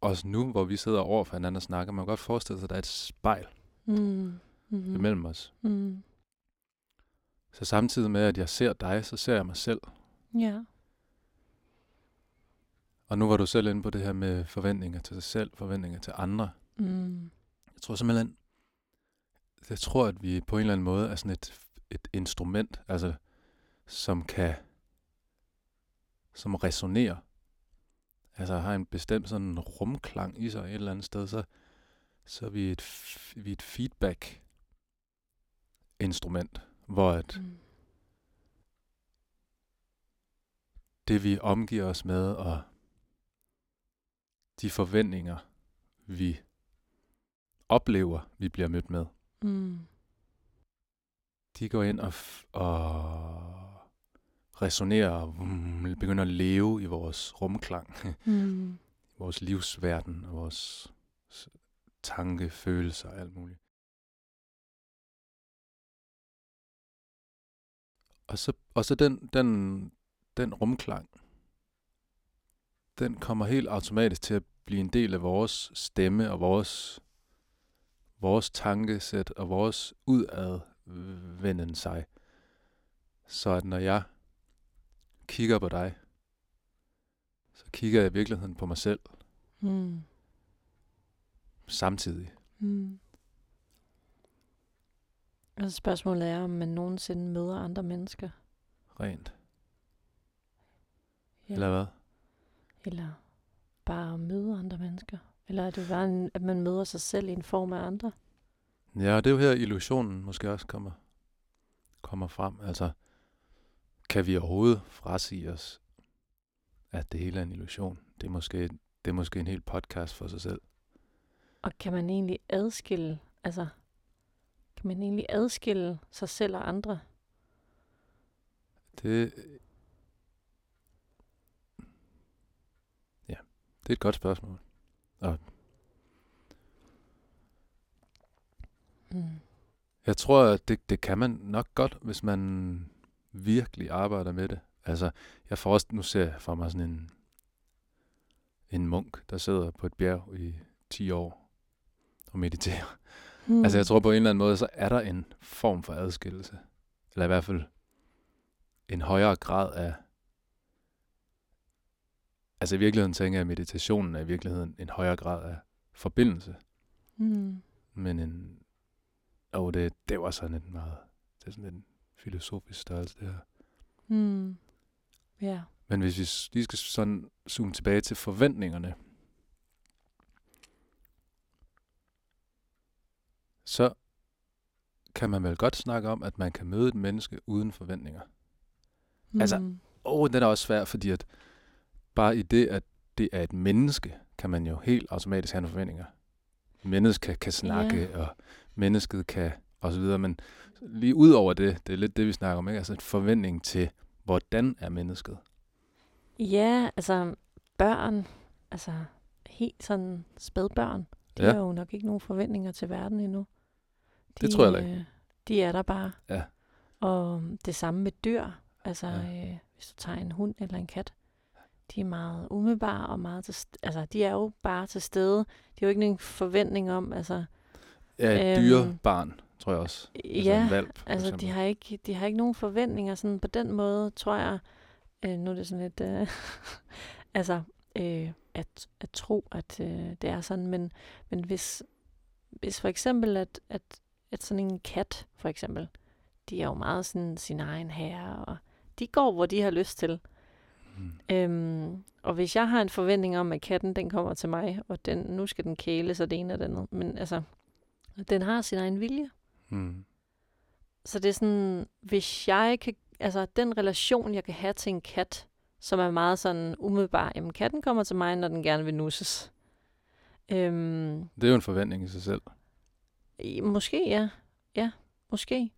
også nu, hvor vi sidder over for hinanden og snakker, man kan godt forestille sig, at der er et spejl mm. mm-hmm. imellem os. Mm. Så samtidig med, at jeg ser dig, så ser jeg mig selv. Ja. Yeah. Og nu var du selv inde på det her med forventninger til sig selv, forventninger til andre. Mm. Jeg tror simpelthen, jeg tror, at vi på en eller anden måde er sådan et, et instrument, altså, som kan, som resonerer. Altså har en bestemt sådan rumklang i sig et eller andet sted, så, så er vi et, vi et feedback-instrument, hvor at, mm. det vi omgiver os med, og de forventninger, vi oplever, vi bliver mødt med, mm. de går ind og, f- og resonerer og mm, begynder at leve i vores rumklang, mm. vores livsverden og vores tanke, følelser og alt muligt. Og så, og så den, den, den rumklang den kommer helt automatisk til at blive en del af vores stemme og vores, vores tankesæt og vores udadvenden sig. Så at når jeg kigger på dig, så kigger jeg i virkeligheden på mig selv. Mm. Samtidig. Mm. Altså spørgsmålet er, om man nogensinde møder andre mennesker. Rent. Ja. Eller hvad? Eller bare møde andre mennesker. Eller er det bare, en, at man møder sig selv i en form af andre? Ja, og det er jo her, illusionen måske også kommer, kommer frem. Altså, kan vi overhovedet frasige os, at det hele er en illusion? Det er måske, det er måske en hel podcast for sig selv. Og kan man egentlig adskille, altså, kan man egentlig adskille sig selv og andre? Det... Ja, det er et godt spørgsmål. Og mm. Jeg tror, at det, det kan man nok godt, hvis man virkelig arbejder med det. Altså, jeg får også, nu ser jeg for mig sådan en, en munk, der sidder på et bjerg i ti år og mediterer. Mm. Altså, jeg tror på en eller anden måde, så er der en form for adskillelse. Eller i hvert fald en højere grad af... Altså i virkeligheden tænker jeg, at meditationen er i virkeligheden en højere grad af forbindelse. Mm. Men en... Åh, det, det var sådan en meget... Det er sådan en filosofisk størrelse, det her. Mm. Yeah. Men hvis vi lige skal sådan zoome tilbage til forventningerne, så kan man vel godt snakke om, at man kan møde et menneske uden forventninger. Mm. Altså, åh, den er også svær, fordi at bare i det, at det er et menneske, kan man jo helt automatisk have nogle forventninger. Mennesket kan snakke, yeah. og mennesket kan, og så videre, men lige ud over det, det er lidt det, vi snakker om, ikke? Altså en forventning til, hvordan er mennesket? Ja, altså børn, altså helt sådan spædbørn, de ja. har jo nok ikke nogen forventninger til verden endnu. De, det tror jeg ikke. Øh, de er der bare. Ja. Og det samme med dyr, altså ja. øh, hvis du tager en hund eller en kat, de er meget umiddelbare og meget til st- altså de er jo bare til stede. De er jo ikke nogen forventning om, altså ja, et dyrebarn, tror jeg også. Altså ja, en valp, altså eksempel. de har ikke de har ikke nogen forventninger sådan på den måde, tror jeg. Øh, nu er det sådan lidt øh, altså øh, at at tro at øh, det er sådan, men men hvis hvis for eksempel at at at sådan en kat for eksempel, de er jo meget sådan sin egen herre, og de går hvor de har lyst til. Mm. Øhm, og hvis jeg har en forventning om, at katten den kommer til mig, og den, nu skal den kæles og det ene og det andet, men altså den har sin egen vilje. Mm. Så det er sådan, hvis jeg kan, altså den relation jeg kan have til en kat, som er meget sådan umiddelbar, jamen katten kommer til mig, når den gerne vil nusses. Øhm, det er jo en forventning i sig selv. Måske ja, ja, måske.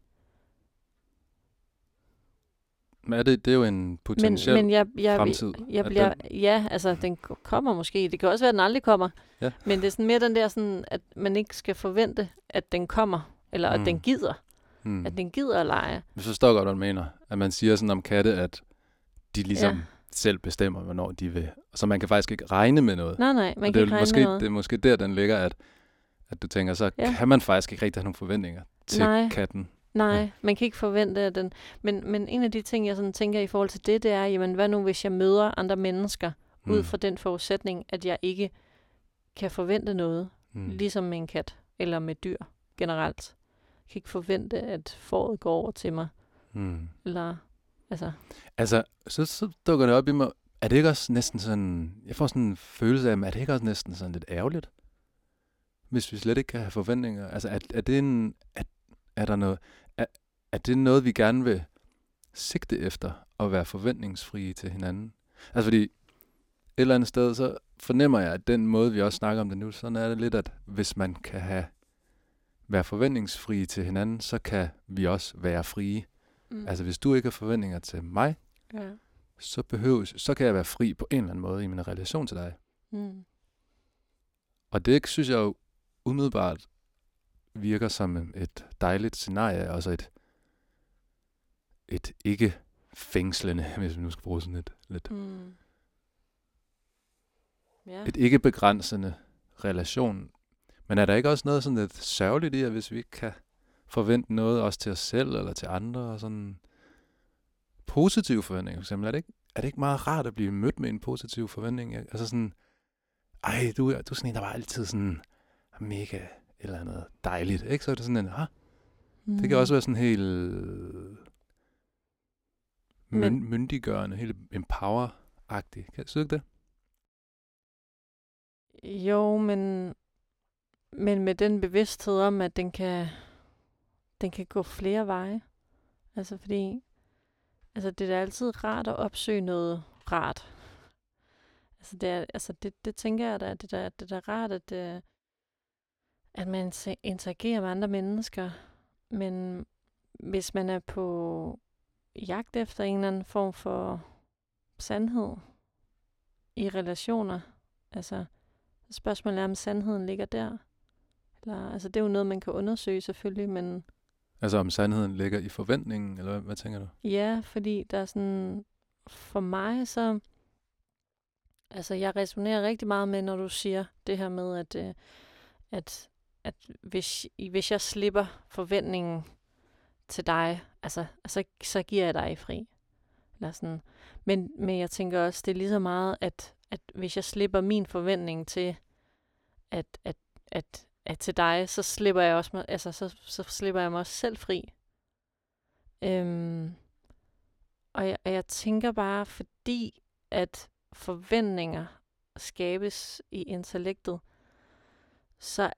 Men er det, det er jo en potentiel men, men jeg, jeg, fremtid. Jeg, jeg bliver, den... Ja, altså den kommer måske. Det kan også være, at den aldrig kommer. Ja. Men det er sådan mere den der, sådan, at man ikke skal forvente, at den kommer. Eller mm. at den gider. Mm. At den gider at lege. Jeg forstår godt, hvad du mener. At man siger sådan om katte, at de ligesom ja. selv bestemmer, hvornår de vil. Så man kan faktisk ikke regne med noget. Nej, nej, man kan ikke regne måske, med noget. Det er måske der, den ligger, at, at du tænker, så ja. kan man faktisk ikke rigtig have nogle forventninger til nej. katten. Nej, man kan ikke forvente, at den... Men, men en af de ting, jeg sådan tænker i forhold til det, det er, jamen, hvad nu, hvis jeg møder andre mennesker, mm. ud fra den forudsætning, at jeg ikke kan forvente noget, mm. ligesom med en kat, eller med dyr generelt. Jeg kan ikke forvente, at fåret går over til mig. Mm. Eller, altså... Altså, så, så dukker det op i mig, er det ikke også næsten sådan... Jeg får sådan en følelse af, er det ikke også næsten sådan lidt ærgerligt, hvis vi slet ikke kan have forventninger? Altså, er, er det en... Er, er der noget... Er det noget, vi gerne vil sigte efter, at være forventningsfrie til hinanden? Altså fordi, et eller andet sted, så fornemmer jeg, at den måde, vi også snakker om det nu, sådan er det lidt, at hvis man kan have, være forventningsfrie til hinanden, så kan vi også være frie. Mm. Altså hvis du ikke har forventninger til mig, ja. så, behøves, så kan jeg være fri på en eller anden måde i min relation til dig. Mm. Og det synes jeg jo umiddelbart virker som et dejligt scenarie, også et et ikke fængslende, hvis vi nu skal bruge sådan et lidt mm. ja. Et ikke-begrænsende relation. Men er der ikke også noget sådan lidt sørgeligt i, at hvis vi ikke kan forvente noget også til os selv eller til andre, og sådan positiv forventning for eksempel, er det ikke, er det ikke meget rart at blive mødt med en positiv forventning? Altså sådan, ej, du, du er sådan en, der var altid sådan mega eller noget dejligt, ikke? Så er det sådan en, ah, mm. det kan også være sådan helt my- myndiggørende, helt empower-agtigt. Kan du ikke det? Jo, men, men med den bevidsthed om, at den kan, den kan gå flere veje. Altså fordi, altså det er da altid rart at opsøge noget rart. Altså det, er, altså det, det tænker jeg da, det er det da rart, at, det, at man interagerer med andre mennesker. Men hvis man er på jagt efter en eller anden form for sandhed i relationer, altså spørgsmålet er, om sandheden ligger der. Eller, altså det er jo noget, man kan undersøge selvfølgelig, men... Altså om sandheden ligger i forventningen, eller hvad, hvad tænker du? Ja, fordi der er sådan... For mig så... Altså jeg resonerer rigtig meget med, når du siger det her med, at, at, at hvis, hvis jeg slipper forventningen til dig, altså så, så giver jeg dig fri. Eller sådan. Men, men jeg tænker også, det er lige så meget, at, at hvis jeg slipper min forventning til, at, at, at at til dig, så slipper jeg også, altså så, så slipper jeg mig også selv fri. Øhm, og, jeg, og jeg tænker bare, fordi at forventninger skabes i intellektet, så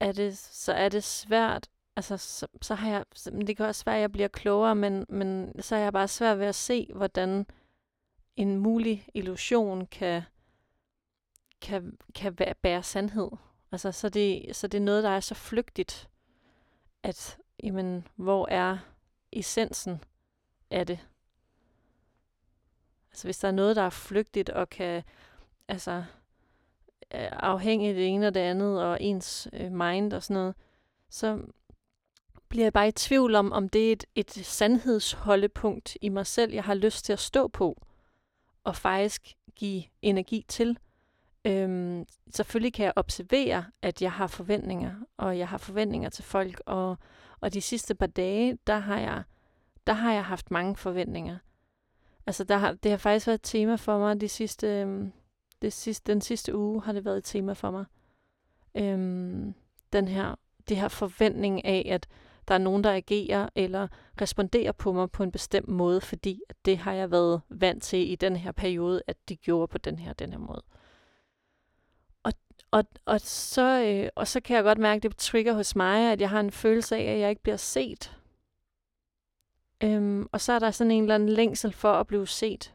er det så er det svært. Altså så, så har jeg, det kan også være, at jeg bliver klogere, men men så er jeg bare svært ved at se, hvordan en mulig illusion kan kan kan bære sandhed. Altså, så det, så det er noget, der er så flygtigt, at, jamen, hvor er essensen af det? Altså, hvis der er noget, der er flygtigt og kan, altså, afhænge af det ene og det andet, og ens øh, mind og sådan noget, så bliver jeg bare i tvivl om, om det er et, et sandhedsholdepunkt i mig selv, jeg har lyst til at stå på, og faktisk give energi til. Øhm, selvfølgelig kan jeg observere, at jeg har forventninger, og jeg har forventninger til folk, og, og de sidste par dage, der har jeg, der har jeg haft mange forventninger. Altså, der har, det har faktisk været et tema for mig, de sidste, de sidste, den sidste uge har det været et tema for mig. Øhm, den her, det her forventning af, at der er nogen, der agerer eller responderer på mig på en bestemt måde, fordi det har jeg været vant til i den her periode, at de gjorde på den her, den her måde. Og, og, så, øh, og så kan jeg godt mærke, at det trigger hos mig, at jeg har en følelse af, at jeg ikke bliver set. Øhm, og så er der sådan en eller anden længsel for at blive set.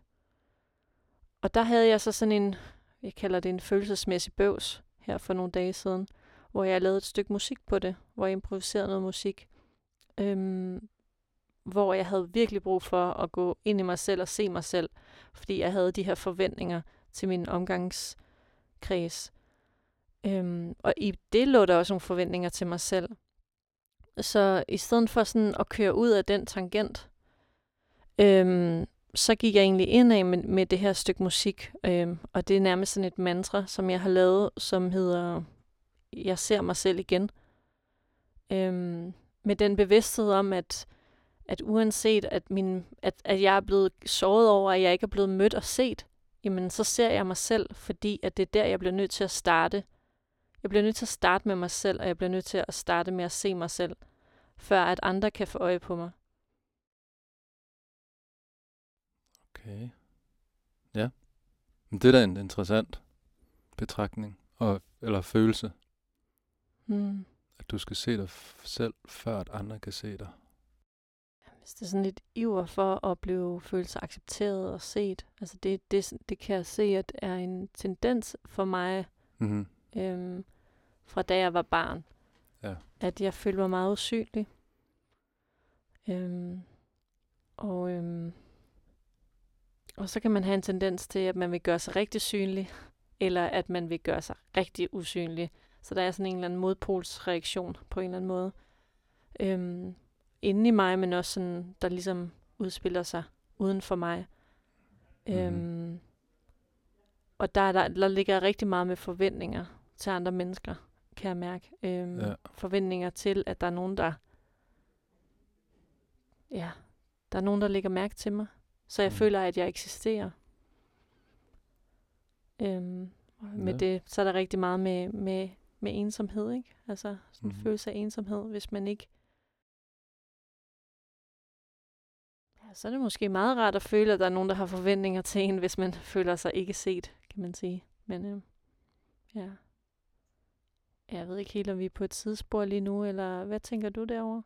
Og der havde jeg så sådan en, jeg kalder det en følelsesmæssig bøvs, her for nogle dage siden, hvor jeg lavede et stykke musik på det, hvor jeg improviserede noget musik. Øhm, hvor jeg havde virkelig brug for at gå ind i mig selv og se mig selv, fordi jeg havde de her forventninger til min omgangskreds. Øhm, og i det lå der også nogle forventninger til mig selv. Så i stedet for sådan at køre ud af den tangent, øhm, så gik jeg egentlig indad med, med det her stykke musik. Øhm, og det er nærmest sådan et mantra, som jeg har lavet, som hedder, jeg ser mig selv igen. Øhm, med den bevidsthed om, at, at uanset at, min, at, at jeg er blevet såret over, at jeg ikke er blevet mødt og set, jamen så ser jeg mig selv, fordi at det er der, jeg bliver nødt til at starte. Jeg bliver nødt til at starte med mig selv, og jeg bliver nødt til at starte med at se mig selv, før at andre kan få øje på mig. Okay. Ja. Men det er da en interessant betragtning, og, eller følelse. Mm. At du skal se dig selv, før at andre kan se dig. Hvis det er sådan lidt iver for at blive følelser accepteret og set, altså det, det, det kan jeg se, at er en tendens for mig, mm-hmm. Øhm, fra da jeg var barn, ja. At jeg følte mig meget usynlig. Øhm, og, øhm, og så kan man have en tendens til, at man vil gøre sig rigtig synlig, eller at man vil gøre sig rigtig usynlig. Så der er sådan en eller anden modpolsreaktion på en eller anden måde. Øhm, inden i mig, men også sådan, der ligesom udspiller sig uden for mig. Mm. Øhm, Og der, der, der ligger rigtig meget med forventninger til andre mennesker, kan jeg mærke. Øhm, ja. Forventninger til, at der er nogen, der... Ja, der er nogen, der lægger mærke til mig. Så jeg mm. føler, at jeg eksisterer. Øhm, med ja. det, så er der rigtig meget med, med, med ensomhed, ikke? Altså sådan en mm. følelse af ensomhed, hvis man ikke... Ja, så er det måske meget rart at føle, at der er nogen, der har forventninger til en, hvis man føler sig ikke set, kan man sige. Men øhm, ja... Jeg ved ikke helt, om vi er på et sidespor lige nu, eller hvad tænker du derovre?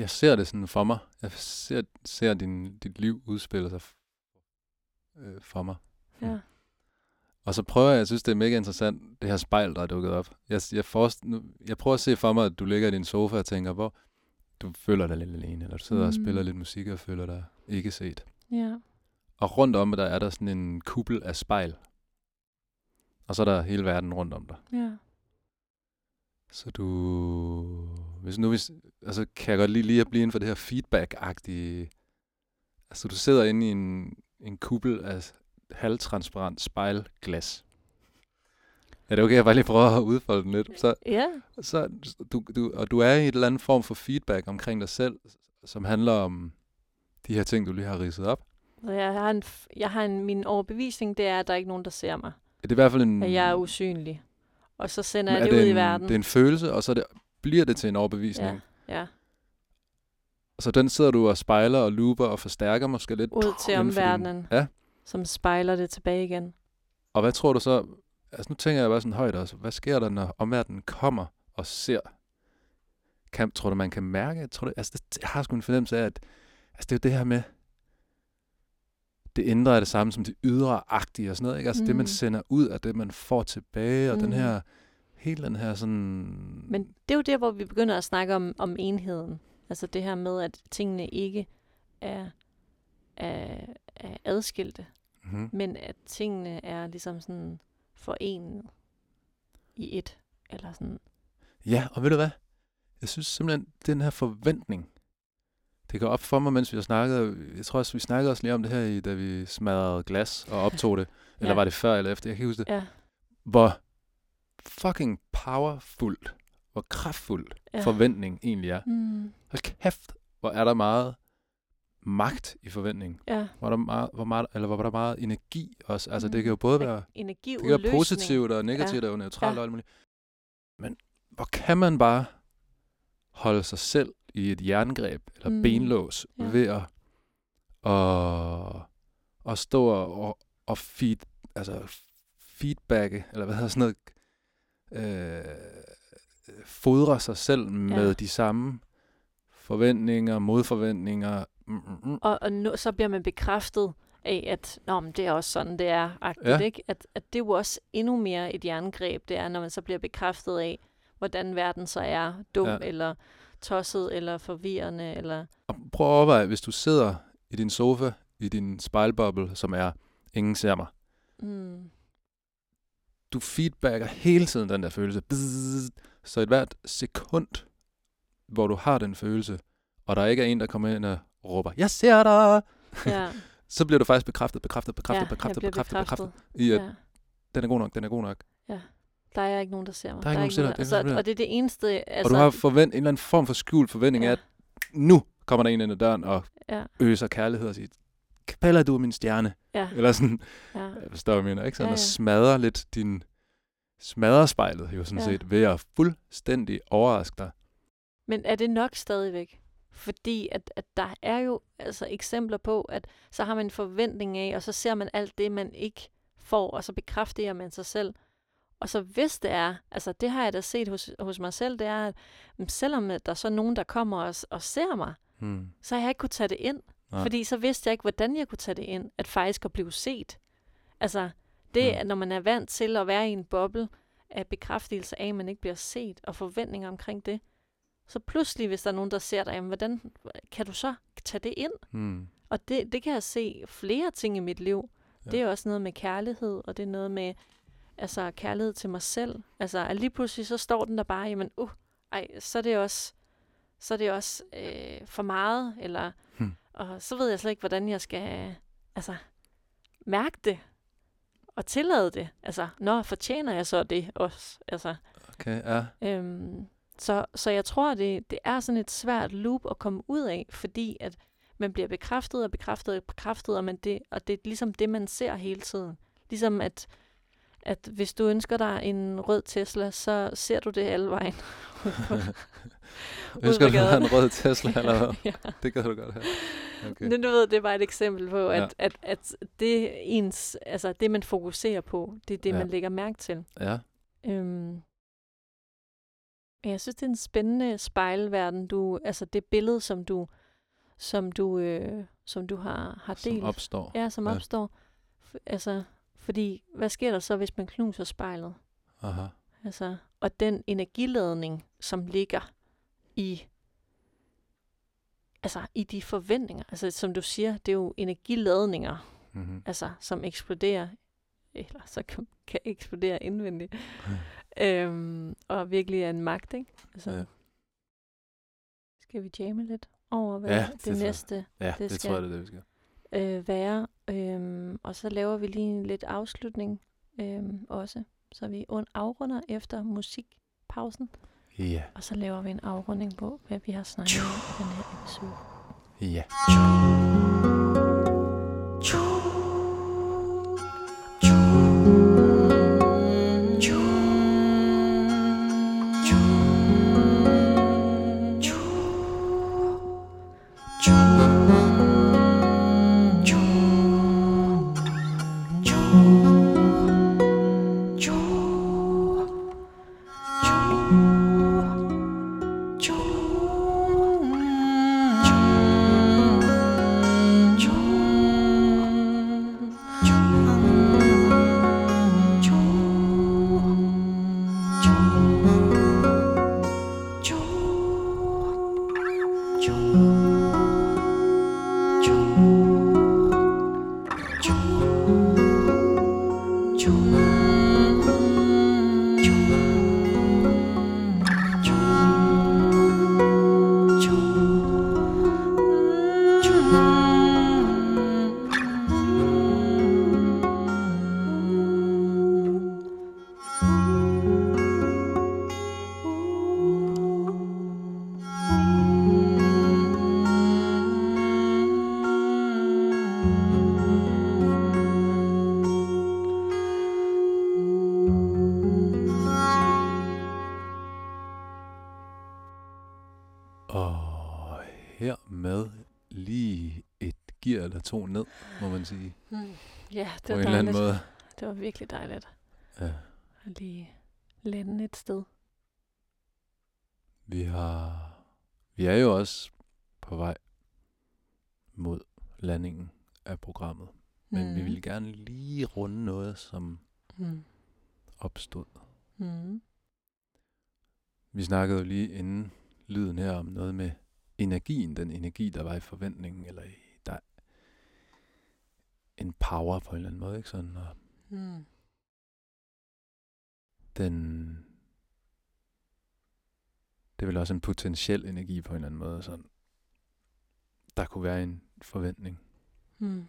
Jeg ser det sådan for mig. Jeg ser, ser din, dit liv udspille sig f- øh, for mig. Ja. Mm. Og så prøver jeg, jeg synes, det er mega interessant, det her spejl, der er dukket op. Jeg, jeg, forst, nu, jeg prøver at se for mig, at du ligger i din sofa og tænker, hvor du føler dig lidt alene, eller du sidder mm. og spiller lidt musik og føler dig ikke set. Ja. Og rundt om dig er der sådan en kuppel af spejl. Og så er der hele verden rundt om dig. Ja. Så du... Hvis nu hvis... Altså, kan jeg godt lige lige at blive inden for det her feedback-agtige... Altså, du sidder inde i en, en kuppel af halvtransparent spejlglas. Er det okay, jeg bare lige prøver at udfolde den lidt? Så, ja. Så, du, du, og du er i et eller andet form for feedback omkring dig selv, som handler om de her ting, du lige har ridset op. Jeg har en... Jeg har en min overbevisning, det er, at der er ikke nogen, der ser mig. Er det i hvert fald en... At jeg er usynlig. Og så sender jeg det, det ud en, i verden. Det er en følelse, og så det, bliver det til en overbevisning. Ja, ja. Så den sidder du og spejler og looper og forstærker måske lidt. Ud til omverdenen, ja. Som spejler det tilbage igen. Og hvad tror du så... Altså nu tænker jeg bare sådan højt også. Hvad sker der, når omverdenen kommer og ser? Kan, tror du, man kan mærke? Tror du, altså det, jeg har sgu en fornemmelse af, at altså, det er jo det her med... Det indre er det samme som det ydre-agtige og sådan noget, ikke? Altså mm. det, man sender ud, og det, man får tilbage, og mm. den her, hele den her sådan... Men det er jo der, hvor vi begynder at snakke om, om enheden. Altså det her med, at tingene ikke er, er, er adskilte, mm. men at tingene er ligesom sådan forenet i et, eller sådan... Ja, og ved du hvad? Jeg synes simpelthen, den her forventning... Det går op for mig, mens vi har snakket. Jeg tror også, vi snakkede også lige om det her, da vi smadrede glas og optog det. Eller ja. Var det før eller efter? Jeg kan huske det. Ja. Hvor fucking powerfuldt, hvor kraftfuldt ja. Forventning egentlig er. Mm. Hold kæft, hvor er der meget magt i forventning. Ja. Hvor er der meget, hvor meget, eller hvor er der meget energi også. Altså mm. det kan jo både være, det kan være positivt og negativt ja. Og neutralt ja. Og alt muligt. Men hvor kan man bare holde sig selv i et jerngreb eller mm. benlås ja. Ved at, at, at stå og, og feed, altså feedbacke, eller hvad hedder sådan noget, øh, fodre sig selv med ja. De samme forventninger, modforventninger. Mm, mm. Og, og nu, så bliver man bekræftet af, at nå, men det er også sådan, det er agtigt, ja. Ikke? At, at det er jo også endnu mere et jerngreb, det er, når man så bliver bekræftet af, hvordan verden så er dum ja. Eller... tosset eller forvirrende. Eller og prøv at overveje, hvis du sidder i din sofa, i din spejlboble, som er, ingen ser mig. Mm. Du feedbacker hele tiden den der følelse. Bzzz. Så i hvert sekund, hvor du har den følelse, og der ikke er en, der kommer ind og råber, jeg ser dig! Ja. Så bliver du faktisk bekræftet, bekræftet, bekræftet, ja, bekræftet, bekræftet, bekræftet, bekræftet, i at ja. Den er god nok, den er god nok. Ja. Der er ikke nogen, der ser mig. Der er, der er ikke nogen, der ser mig. Og det er det eneste... Altså, og du har forvent, en eller anden form for skjult forventning ja. Af, at nu kommer der en ind ad døren og ja. Øser kærlighed og siger, Capella, du er min stjerne. Ja. Eller sådan, ja. Jeg forstår, hvad jeg mener, ikke? Sådan, ja, ja. Og smadrer lidt din... Smadrer spejlet jo sådan ja. Set ved at fuldstændig overraske dig. Men er det nok stadigvæk? Fordi at, at der er jo altså eksempler på, at så har man en forventning af, og så ser man alt det, man ikke får, og så bekræfter man sig selv. Og så hvis det er, altså det har jeg da set hos, hos mig selv, det er, at selvom der er så nogen, der kommer og, og ser mig, hmm. så har jeg ikke kunne tage det ind. Nej. Fordi så vidste jeg ikke, hvordan jeg kunne tage det ind, at faktisk at blive set. Altså det, hmm. når man er vant til at være i en boble af bekræftelse af, at man ikke bliver set, og forventninger omkring det, så pludselig, hvis der er nogen, der ser dig, jamen, hvordan kan du så tage det ind? Hmm. Og det, det kan jeg se flere ting i mit liv. Ja. Det er også noget med kærlighed, og det er noget med... Altså kærlighed til mig selv. Altså lige pludselig så står den der bare, jamen uh, ej, så er det også, så er det også øh, for meget, eller, hmm. og så ved jeg slet ikke, hvordan jeg skal, altså, mærke det og tillade det. Altså, nå, fortjener jeg så det også? Altså, okay, ja. Øhm, så, så jeg tror, det, det er sådan et svært loop at komme ud af, fordi at man bliver bekræftet og bekræftet og bekræftet, og, man det, og det er ligesom det, man ser hele tiden. Ligesom at, at hvis du ønsker dig en rød Tesla, så ser du det alle vejen. Ønsker du dig en rød Tesla, eller hvad? Ja. Det kan du godt have. Okay. Men du ved, det er bare et eksempel på, at, ja. at, at det, ens, altså det, man fokuserer på, det er det, ja. man lægger mærke til. Ja. Øhm, jeg synes, det er en spændende spejlverden. Du, altså det billede, som du, som du, øh, som du har, har delt. Som opstår. Ja, som ja. opstår. Altså, fordi, hvad sker der så, hvis man knuser spejlet? Aha. Altså, og den energiladning, som ligger i, altså, i de forventninger, altså, som du siger, det er jo energiladninger, mm-hmm. altså, som eksploderer, eller så kan, kan eksplodere indvendigt, mm. øhm, og virkelig er en magt, ikke? Altså, ja. Skal vi jamme lidt over, hvad ja, det, det næste ja, det, det skal tror jeg, det er det, vi skal. Øh, være, øh, og så laver vi lige en lidt afslutning øh, også, så vi afrunder efter musikpausen, yeah. og så laver vi en afrunding på, hvad vi har snakket om i den her episode. Ja. To ned, må man sige. Mm. Ja, det var dejligt. Det var virkelig dejligt. Ja. At lige lande et sted. Vi har... Vi er jo også på vej mod landingen af programmet. Mm. Men vi ville gerne lige runde noget, som mm. opstod. Mm. Vi snakkede jo lige inden lyden her om noget med energien. Den energi, der var i forventningen, eller i en power på en eller anden måde, ikke sådan? Og mm. den, det er vel også en potentiel energi på en eller anden måde, sådan. Der kunne være en forventning. Mm.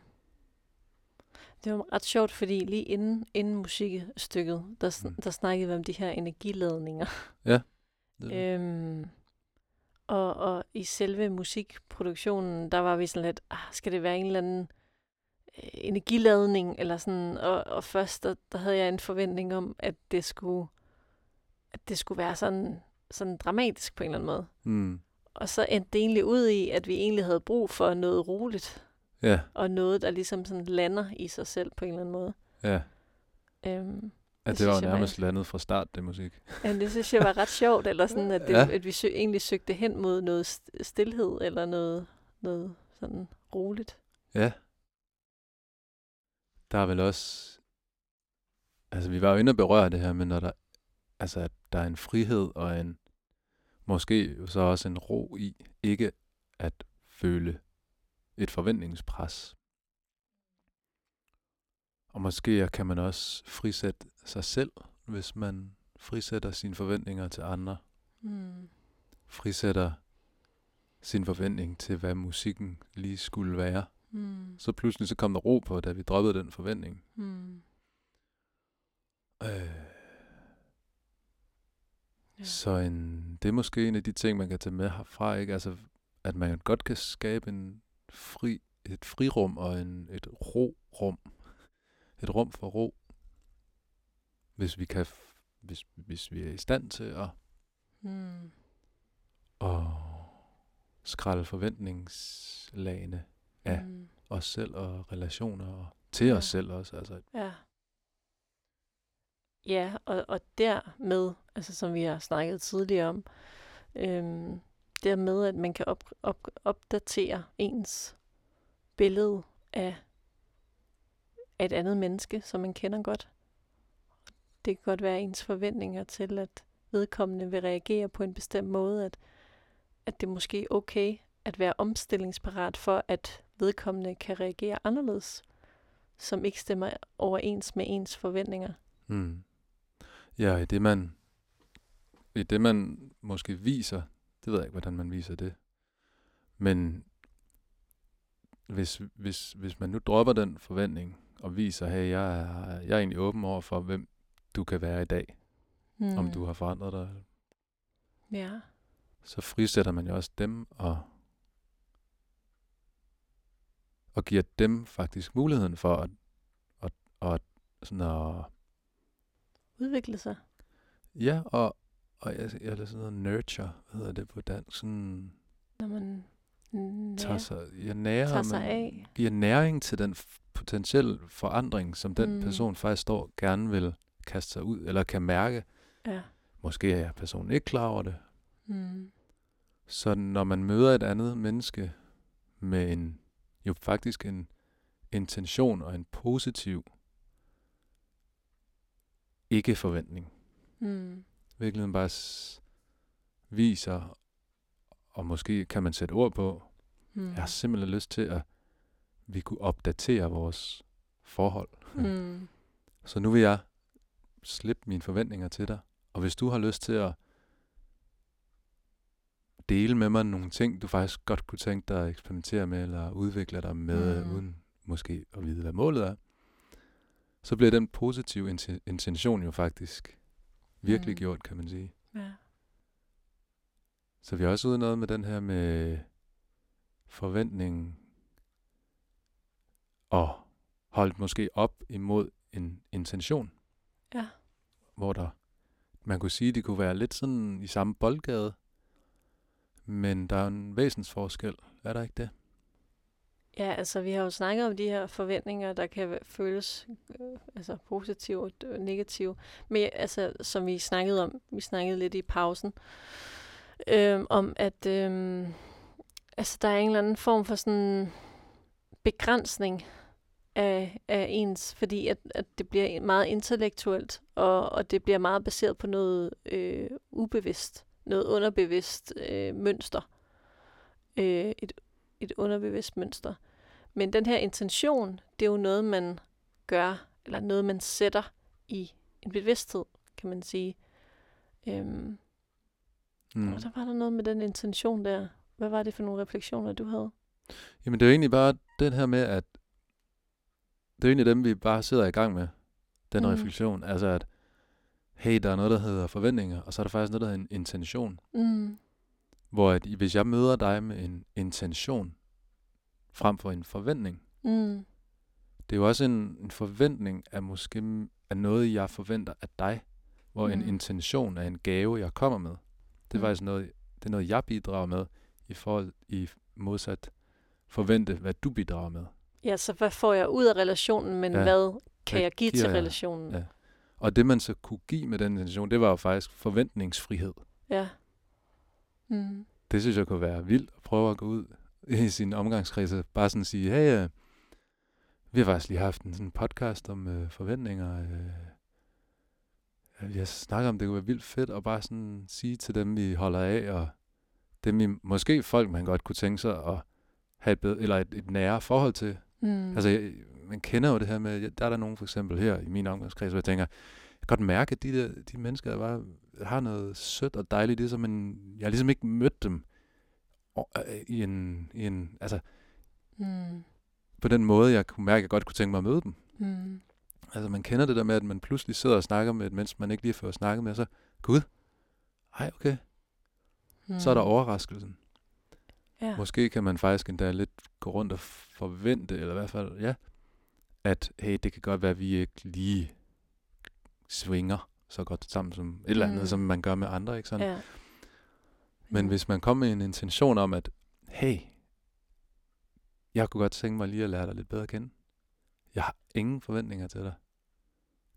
Det var ret sjovt, fordi lige inden, inden musikstykket, der, sn- mm. der snakkede vi om de her energiladninger. Ja. Det øhm, og, og i selve musikproduktionen, der var vi sådan lidt, ah, skal det være en eller anden energiladning, eller sådan, og, og først, der, der havde jeg en forventning om, at det skulle, at det skulle være sådan, sådan dramatisk på en eller anden måde. Mm. Og så endte det egentlig ud i, at vi egentlig havde brug for noget roligt, yeah. og noget, der ligesom sådan lander i sig selv på en eller anden måde. Yeah. Øhm, ja, det, det var jo nærmest var, landet fra start, det musik. Ja, det synes jeg var ret sjovt, eller sådan, at, det, ja. at vi søg, egentlig søgte hen mod noget stilhed, eller noget, noget sådan roligt. Ja. Der er vel også, altså vi var jo inde og berøre det her, men når der, altså at der er en frihed og en, måske så også en ro i, ikke at føle et forventningspres. Og måske kan man også frisætte sig selv, hvis man frisætter sine forventninger til andre. Mm. Frisætter sin forventning til, hvad musikken lige skulle være. Mm. Så pludselig så kom der ro på, da vi droppede den forventning. Mm. Øh. Ja. Så en, det er måske en af de ting, man kan tage med herfra, ikke? Altså, at man godt kan skabe en fri, et frirum og en, et ro-rum. Et rum for ro. Hvis vi kan, hvis, hvis vi er i stand til at mm. at skralde forventningslagene af mm. os selv og relationer og til ja. Os selv også. Altså. Ja, ja og, og dermed, altså som vi har snakket tidligere om, øhm, dermed at man kan op, op, opdatere ens billede af, af et andet menneske, som man kender godt. Det kan godt være ens forventninger til, at vedkommende vil reagere på en bestemt måde, at, at det måske er okay at være omstillingsparat for, at vedkommende kan reagere anderledes, som ikke stemmer overens med ens forventninger. Mm. Ja, i det man, i det man måske viser, det ved jeg ikke, hvordan man viser det, men hvis, hvis, hvis man nu dropper den forventning og viser, hey, jeg er, jeg er egentlig åben over for, hvem du kan være i dag, mm. om du har forandret dig. Ja. Så frisætter man jo også dem, og, og giver dem faktisk muligheden for at, at, at, sådan at udvikle sig. Ja, og, og jeg, jeg lader sådan noget nurture, hvad hedder det på dansk? Sådan, når man nærer, tager sig, jeg nærer, tager sig man, af. Giver næring til den f- potentielle forandring, som den mm. person faktisk står gerne vil kaste sig ud, eller kan mærke, ja. Måske er personen ikke klar over det. Mm. Så når man møder et andet menneske med en, jo faktisk en intention og en positiv ikke-forventning, mm. virkelig bare s- viser, og måske kan man sætte ord på, mm. jeg har simpelthen lyst til, at vi kunne opdatere vores forhold. Mm. Så nu vil jeg slip mine forventninger til dig. Og hvis du har lyst til at dele med mig nogle ting, du faktisk godt kunne tænke dig at eksperimentere med, eller udvikle dig med, mm. uden måske at vide, hvad målet er, så bliver den positive inten- intention jo faktisk virkelig mm. gjort, kan man sige. Ja. Så vi er også ude noget med den her med forventningen, og holdt måske op imod en intention. Ja. Hvor der, man kunne sige, det kunne være lidt sådan i samme boldgade, men der er en væsensforskel, er der ikke det? Ja, altså vi har jo snakket om de her forventninger, der kan føles øh, altså positive og øh, negative, men altså som vi snakkede om, vi snakkede lidt i pausen, øh, om at øh, altså der er en eller anden form for sådan begrænsning, Af, af ens, fordi at, at det bliver meget intellektuelt, og, og det bliver meget baseret på noget øh, ubevidst, noget underbevidst øh, mønster. Øh, et, et underbevidst mønster. Men den her intention, det er jo noget, man gør, eller noget, man sætter i en bevidsthed, kan man sige. Øhm. Mm. Og der var der noget med den intention der. Hvad var det for nogle refleksioner, du havde? Jamen det er jo egentlig bare den her med, at det er egentlig dem, vi bare sidder i gang med, den mm. refleksion. Altså at, hey, der er noget, der hedder forventninger, og så er der faktisk noget, der hedder en intention. Mm. Hvor at, hvis jeg møder dig med en intention, frem for en forventning, mm. det er jo også en, en forventning af måske af noget, jeg forventer af dig, hvor mm. en intention er en gave, jeg kommer med. Det er mm. faktisk noget, det er noget, jeg bidrager med, i forhold i modsat forvente, hvad du bidrager med. Ja, så hvad får jeg ud af relationen, men ja, hvad kan jeg give til jeg. relationen? Ja. Og det, man så kunne give med den intention, det var jo faktisk forventningsfrihed. Ja. Mm. Det synes jeg kunne være vildt at prøve at gå ud i sin omgangskreds og bare sådan sige, hey, øh, vi har faktisk lige haft en sådan podcast om øh, forventninger. Øh, vi har snakket om, det kunne være vildt fedt at bare sådan sige til dem, vi holder af, og dem, vi, måske folk, man godt kunne tænke sig at have et bedre, eller et, et nære forhold til. Mm. Altså, jeg, man kender jo det her med, der er der nogen for eksempel her i min omgangskreds, hvor jeg tænker, jeg kan godt mærke, at de, der, de mennesker, der bare har noget sødt og dejligt i sig, men jeg har ligesom ikke mødt dem og, øh, i en, i en altså, mm. på den måde, jeg kunne mærke, at jeg godt kunne tænke mig at møde dem. Mm. Altså man kender det der med, at man pludselig sidder og snakker med et menneske, man ikke lige før snakket med, og så, gud, ej okay, mm. så er der overraskelsen. Ja. Måske kan man faktisk endda lidt gå rundt og forvente, eller i hvert fald, ja, at hey, det kan godt være, at vi ikke lige svinger så godt sammen som et eller andet, mm. som man gør med andre, ikke sådan? Ja. Men mm. hvis man kommer med en intention om, at hey, jeg kunne godt tænke mig lige at lære dig lidt bedre at kende. Jeg har ingen forventninger til dig.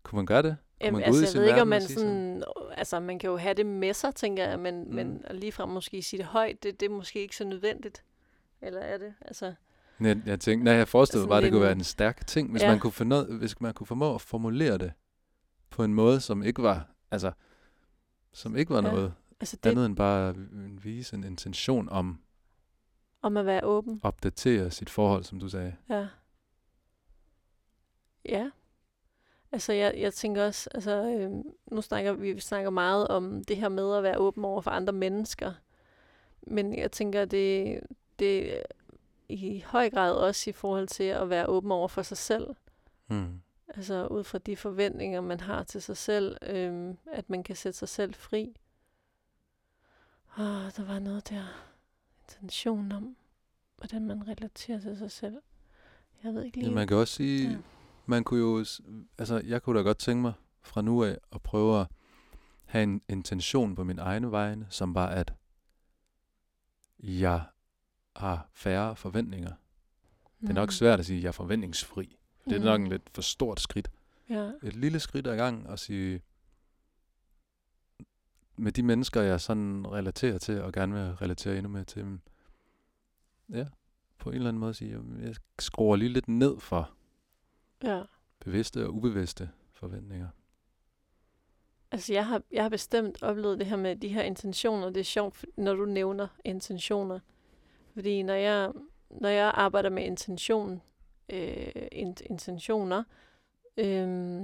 Kunne man gøre det? Kunne man altså, gå ud i sin verden og sige sådan? Altså, man kan jo have det med sig, tænker jeg, men, mm. men ligefrem måske sige det højt, det, det er måske ikke så nødvendigt. Eller er det? Altså, jeg, jeg tænkte, nej, jeg forestillede bare, at det kunne være en stærk ting, hvis, ja. man kunne fornød, hvis man kunne formå at formulere det på en måde, som ikke var, altså, som ikke var ja. noget altså, det, andet end bare at vise en intention om, om at være åben. Opdatere sit forhold, som du sagde. Ja. Ja. Altså, jeg, jeg tænker også, altså, øh, nu snakker vi, vi snakker meget om det her med at være åben over for andre mennesker. Men jeg tænker, det, det i høj grad også i forhold til at være åben over for sig selv. Mm. Altså, ud fra de forventninger, man har til sig selv, øh, at man kan sætte sig selv fri. Åh, der var noget der. Intention om, hvordan man relaterer til sig selv. Jeg ved ikke lige... Ja, man kan også sige... Ja. Man kunne jo... Altså, jeg kunne da godt tænke mig fra nu af at prøve at have en intention på min egne vegne, som var, at jeg har færre forventninger. Mm. Det er nok svært at sige, at jeg er forventningsfri. Det er mm. nok en lidt for stort skridt. Ja. Et lille skridt ad gangen og sige... Med de mennesker, jeg sådan relaterer til, og gerne vil relatere endnu mere til, ja, på en eller anden måde at sige, jeg skruer lige lidt ned for ja. bevidste og ubevidste forventninger. Altså, jeg har, jeg har bestemt oplevet det her med de her intentioner. Det er sjovt, når du nævner intentioner. Fordi når jeg, når jeg arbejder med intention, øh, intentioner, øh,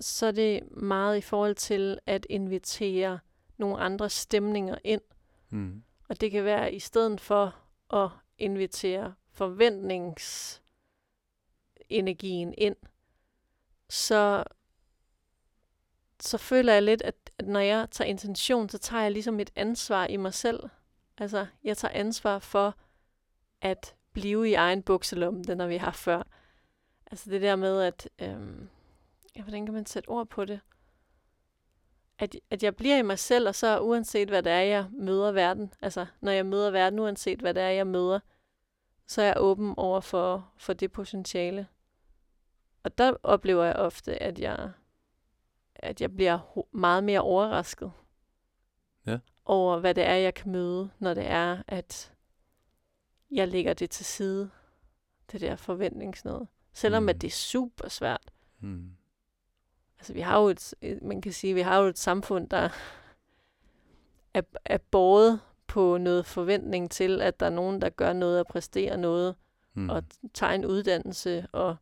så er det meget i forhold til at invitere nogle andre stemninger ind. Mm. Og det kan være, i stedet for at invitere forventningsenergien ind, så, så føler jeg lidt, at, at når jeg tager intention, så tager jeg ligesom et ansvar i mig selv. Altså, jeg tager ansvar for at blive i egen bukselomme, den har vi haft før. Altså det der med, at... Øhm, Ja, hvordan kan man sætte ord på det? At, at jeg bliver i mig selv, og så uanset hvad det er, jeg møder verden, altså når jeg møder verden, uanset hvad det er, jeg møder, så er jeg åben over for, for det potentiale. Og der oplever jeg ofte, at jeg, at jeg bliver ho- meget mere overrasket ja. over, hvad det er, jeg kan møde, når det er, at jeg lægger det til side, det der forventningsnød. Selvom mm. at det er super svært. Mm. Altså, vi har jo et, man kan sige, vi har jo et samfund, der er, er båret på noget forventning til, at der er nogen, der gør noget og præsterer noget, mm. og tager en uddannelse og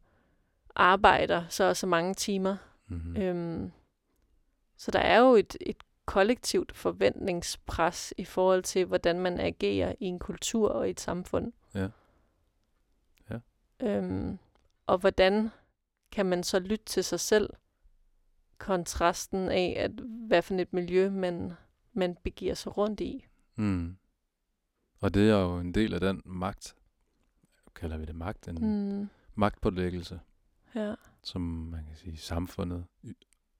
arbejder så og så mange timer. Mm-hmm. Øhm, så der er jo et, et kollektivt forventningspres i forhold til, hvordan man agerer i en kultur og i et samfund. Ja. Ja. Øhm, og hvordan kan man så lytte til sig selv? Kontrasten af, at hvad for et miljø, man, man begiver sig rundt i. Mm. Og det er jo en del af den magt, kalder vi det magt, en mm. magtpålæggelse, ja. som man kan sige, samfundet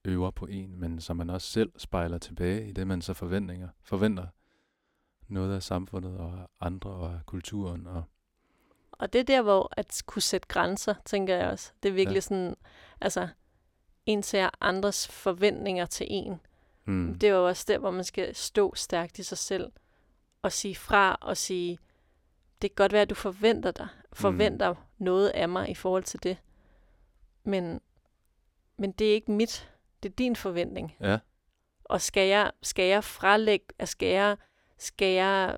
øver på en, men som man også selv spejler tilbage i det, man så forventninger, forventer noget af samfundet og andre og kulturen. Og, og det er der, hvor at kunne sætte grænser, tænker jeg også. Det er virkelig ja. sådan, altså... indtager andres forventninger til en. Mm. Det er jo også der, hvor man skal stå stærkt i sig selv og sige fra og sige, det kan godt være, at du forventer dig, forventer mm. noget af mig i forhold til det. Men, men det er ikke mit, det er din forventning. Ja. Og skal jeg, skal jeg frelægge, skal jeg, skal jeg,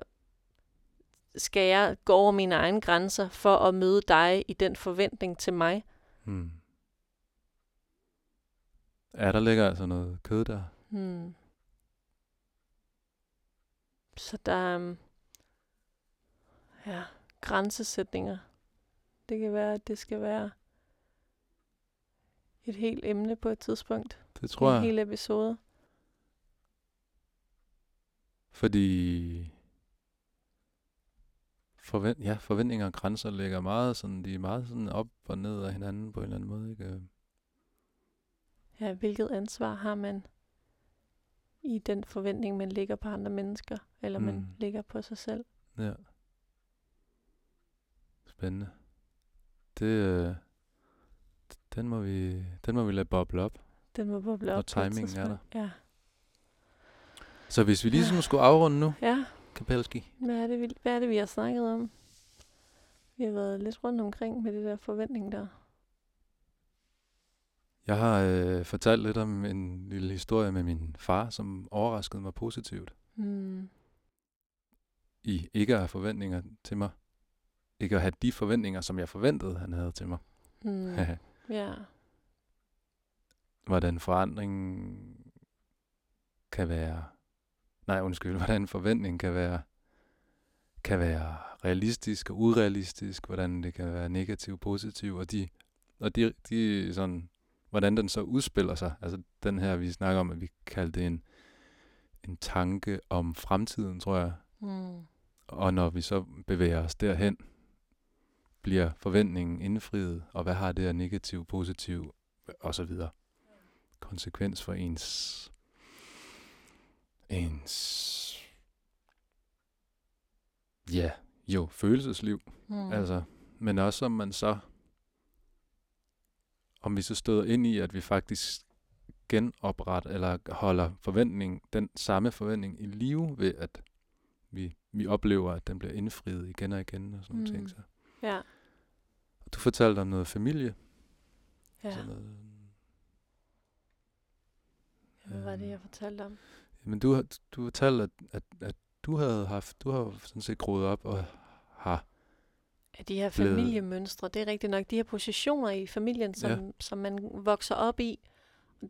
skal jeg gå over mine egne grænser for at møde dig i den forventning til mig? Mm. Ja, der ligger altså noget kød der. Hmm. Så der er um, ja, grænsesætninger. Det kan være, at det skal være et helt emne på et tidspunkt. Det tror en jeg. En hel episode. Fordi forvent, ja, forventninger og grænser ligger meget sådan, de er meget sådan op og ned af hinanden på en eller anden måde, ikke? Ja, hvilket ansvar har man i den forventning, man lægger på andre mennesker, eller mm. man lægger på sig selv? Ja. Spændende. Det, øh, den må vi, den må vi lade boble op. Den må boble op. Og timingen er der. Ja. Så hvis vi ligesom ja. skulle afrunde nu, ja. Kapelski. Hvad er, det, vi, hvad er det, vi har snakket om? Vi har været lidt rundt omkring med det der forventning der. Jeg har øh, fortalt lidt om en lille historie med min far, som overraskede mig positivt. Mm. I ikke at have forventninger til mig. Ikke at have de forventninger, som jeg forventede, han havde til mig. Mm. yeah. Hvordan forandring kan være... Nej, undskyld. Hvordan forventning kan være, kan være realistisk og urealistisk. Hvordan det kan være negativ og positiv. Og, de, og de, de sådan... Hvordan den så udspiller sig. Altså den her, vi snakker om, at vi kalder det en, en tanke om fremtiden, tror jeg. Mm. Og når vi så bevæger os derhen, bliver forventningen indfriet, og hvad har det af negativ, positiv, og så videre. Konsekvens for ens, ens, ja, jo, følelsesliv. Mm. Altså, men også om man så, om vi så støder ind i, at vi faktisk genopretter eller holder forventningen, den samme forventning i live ved, at vi, vi oplever, at den bliver indfriet igen og igen og sådan mm. nogle ting. Så. Ja. Og du fortalte om noget familie. Ja. Sådan noget. Ja, hvad var det, jeg fortalte om? Jamen, du, du fortalte, at, at, at du havde haft, du har sådan set groet op og har... De her familiemønstre, det er rigtigt nok. De her positioner i familien, som, ja. som man vokser op i.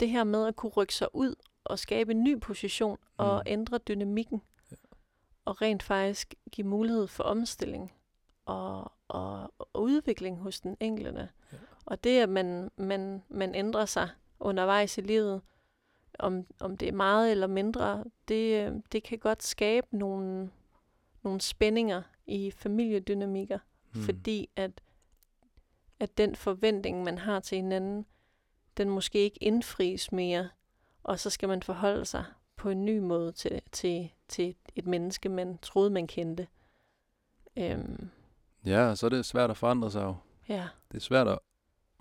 Det her med at kunne rykke sig ud og skabe en ny position og mm. ændre dynamikken. Ja. Og rent faktisk give mulighed for omstilling og, og, og udvikling hos den enkelte. Ja. Og det, at man, man, man ændrer sig undervejs i livet, om, om det er meget eller mindre, det, det kan godt skabe nogle, nogle spændinger i familiedynamikker. Mm. Fordi at, at den forventning, man har til hinanden, den måske ikke indfries mere, og så skal man forholde sig på en ny måde til, til, til et menneske, man troede, man kendte. Øhm. Ja, så er det svært at forandre sig jo. Ja. Det er svært at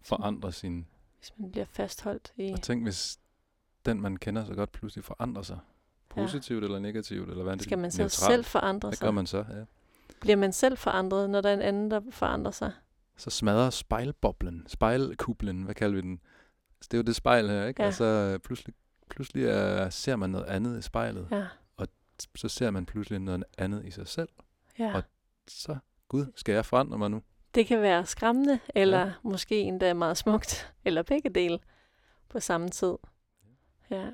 forandre sin... Hvis man bliver fastholdt i... Og tænk, hvis den, man kender så godt, pludselig forandrer sig. Positivt ja. eller negativt, eller hvad det er. Skal man så selv forandre sig? Det gør man så, ja. Bliver man selv forandret, når der er en anden, der forandrer sig? Så smadrer spejlboblen, spejlkublen, hvad kalder vi den? Så det er jo det spejl her, ikke? Ja. Altså pludselig, pludselig er, ser man noget andet i spejlet, ja. og så ser man pludselig noget andet i sig selv. Ja. Og så, gud, skal jeg forandre mig nu? Det kan være skræmmende, eller ja. måske endda meget smukt, eller begge dele på samme tid. Ja.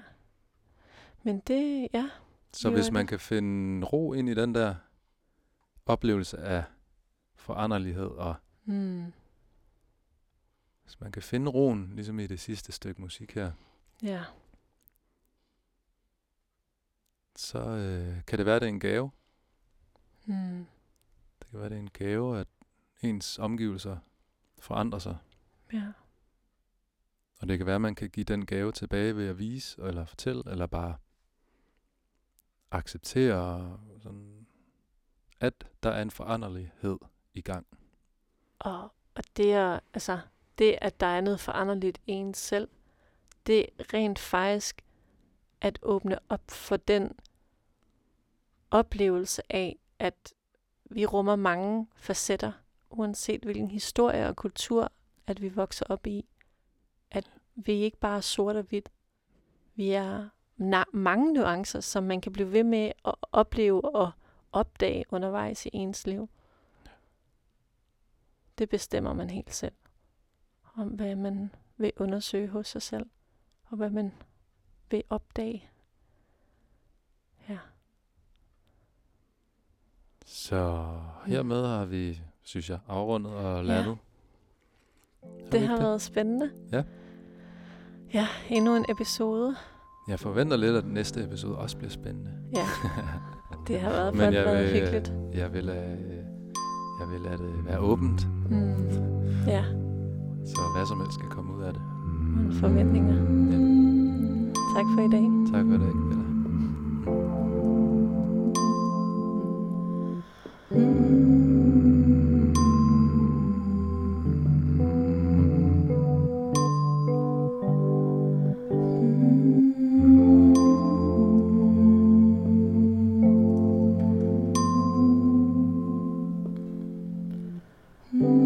Men det, ja. Så hvis man det. kan finde ro ind i den der oplevelse af foranderlighed, og mm. hvis man kan finde roen, ligesom i det sidste stykke musik her, ja. så øh, kan det være, det er en gave. Mm. Det kan være, det er en gave, at ens omgivelser forandrer sig. Ja. Og det kan være, at man kan give den gave tilbage ved at vise, eller fortælle, eller bare acceptere sådan, at der er en foranderlighed i gang. Og, og det, er, altså, det, at der er noget foranderligt i en selv, det er rent faktisk at åbne op for den oplevelse af, at vi rummer mange facetter, uanset hvilken historie og kultur, at vi vokser op i. At vi ikke bare er sort og hvidt. Vi er na- mange nuancer, som man kan blive ved med at opleve og opdage undervejs i ens liv. Det bestemmer man helt selv. Om hvad man vil undersøge hos sig selv. Og hvad man vil opdage. Ja. Så hermed har vi, synes jeg, afrundet og landet. Ja. Så det har det. været spændende. Ja. Ja, endnu en episode. Jeg forventer lidt, at den næste episode også bliver spændende. Ja, det har været fandme været hyggeligt. Jeg vil, jeg vil lade det være åbent. Mm. Ja. Så hvad som helst skal komme ud af det. Nogle forventninger. Ja. Tak for i dag. Tak for i dag, Capella. Mm.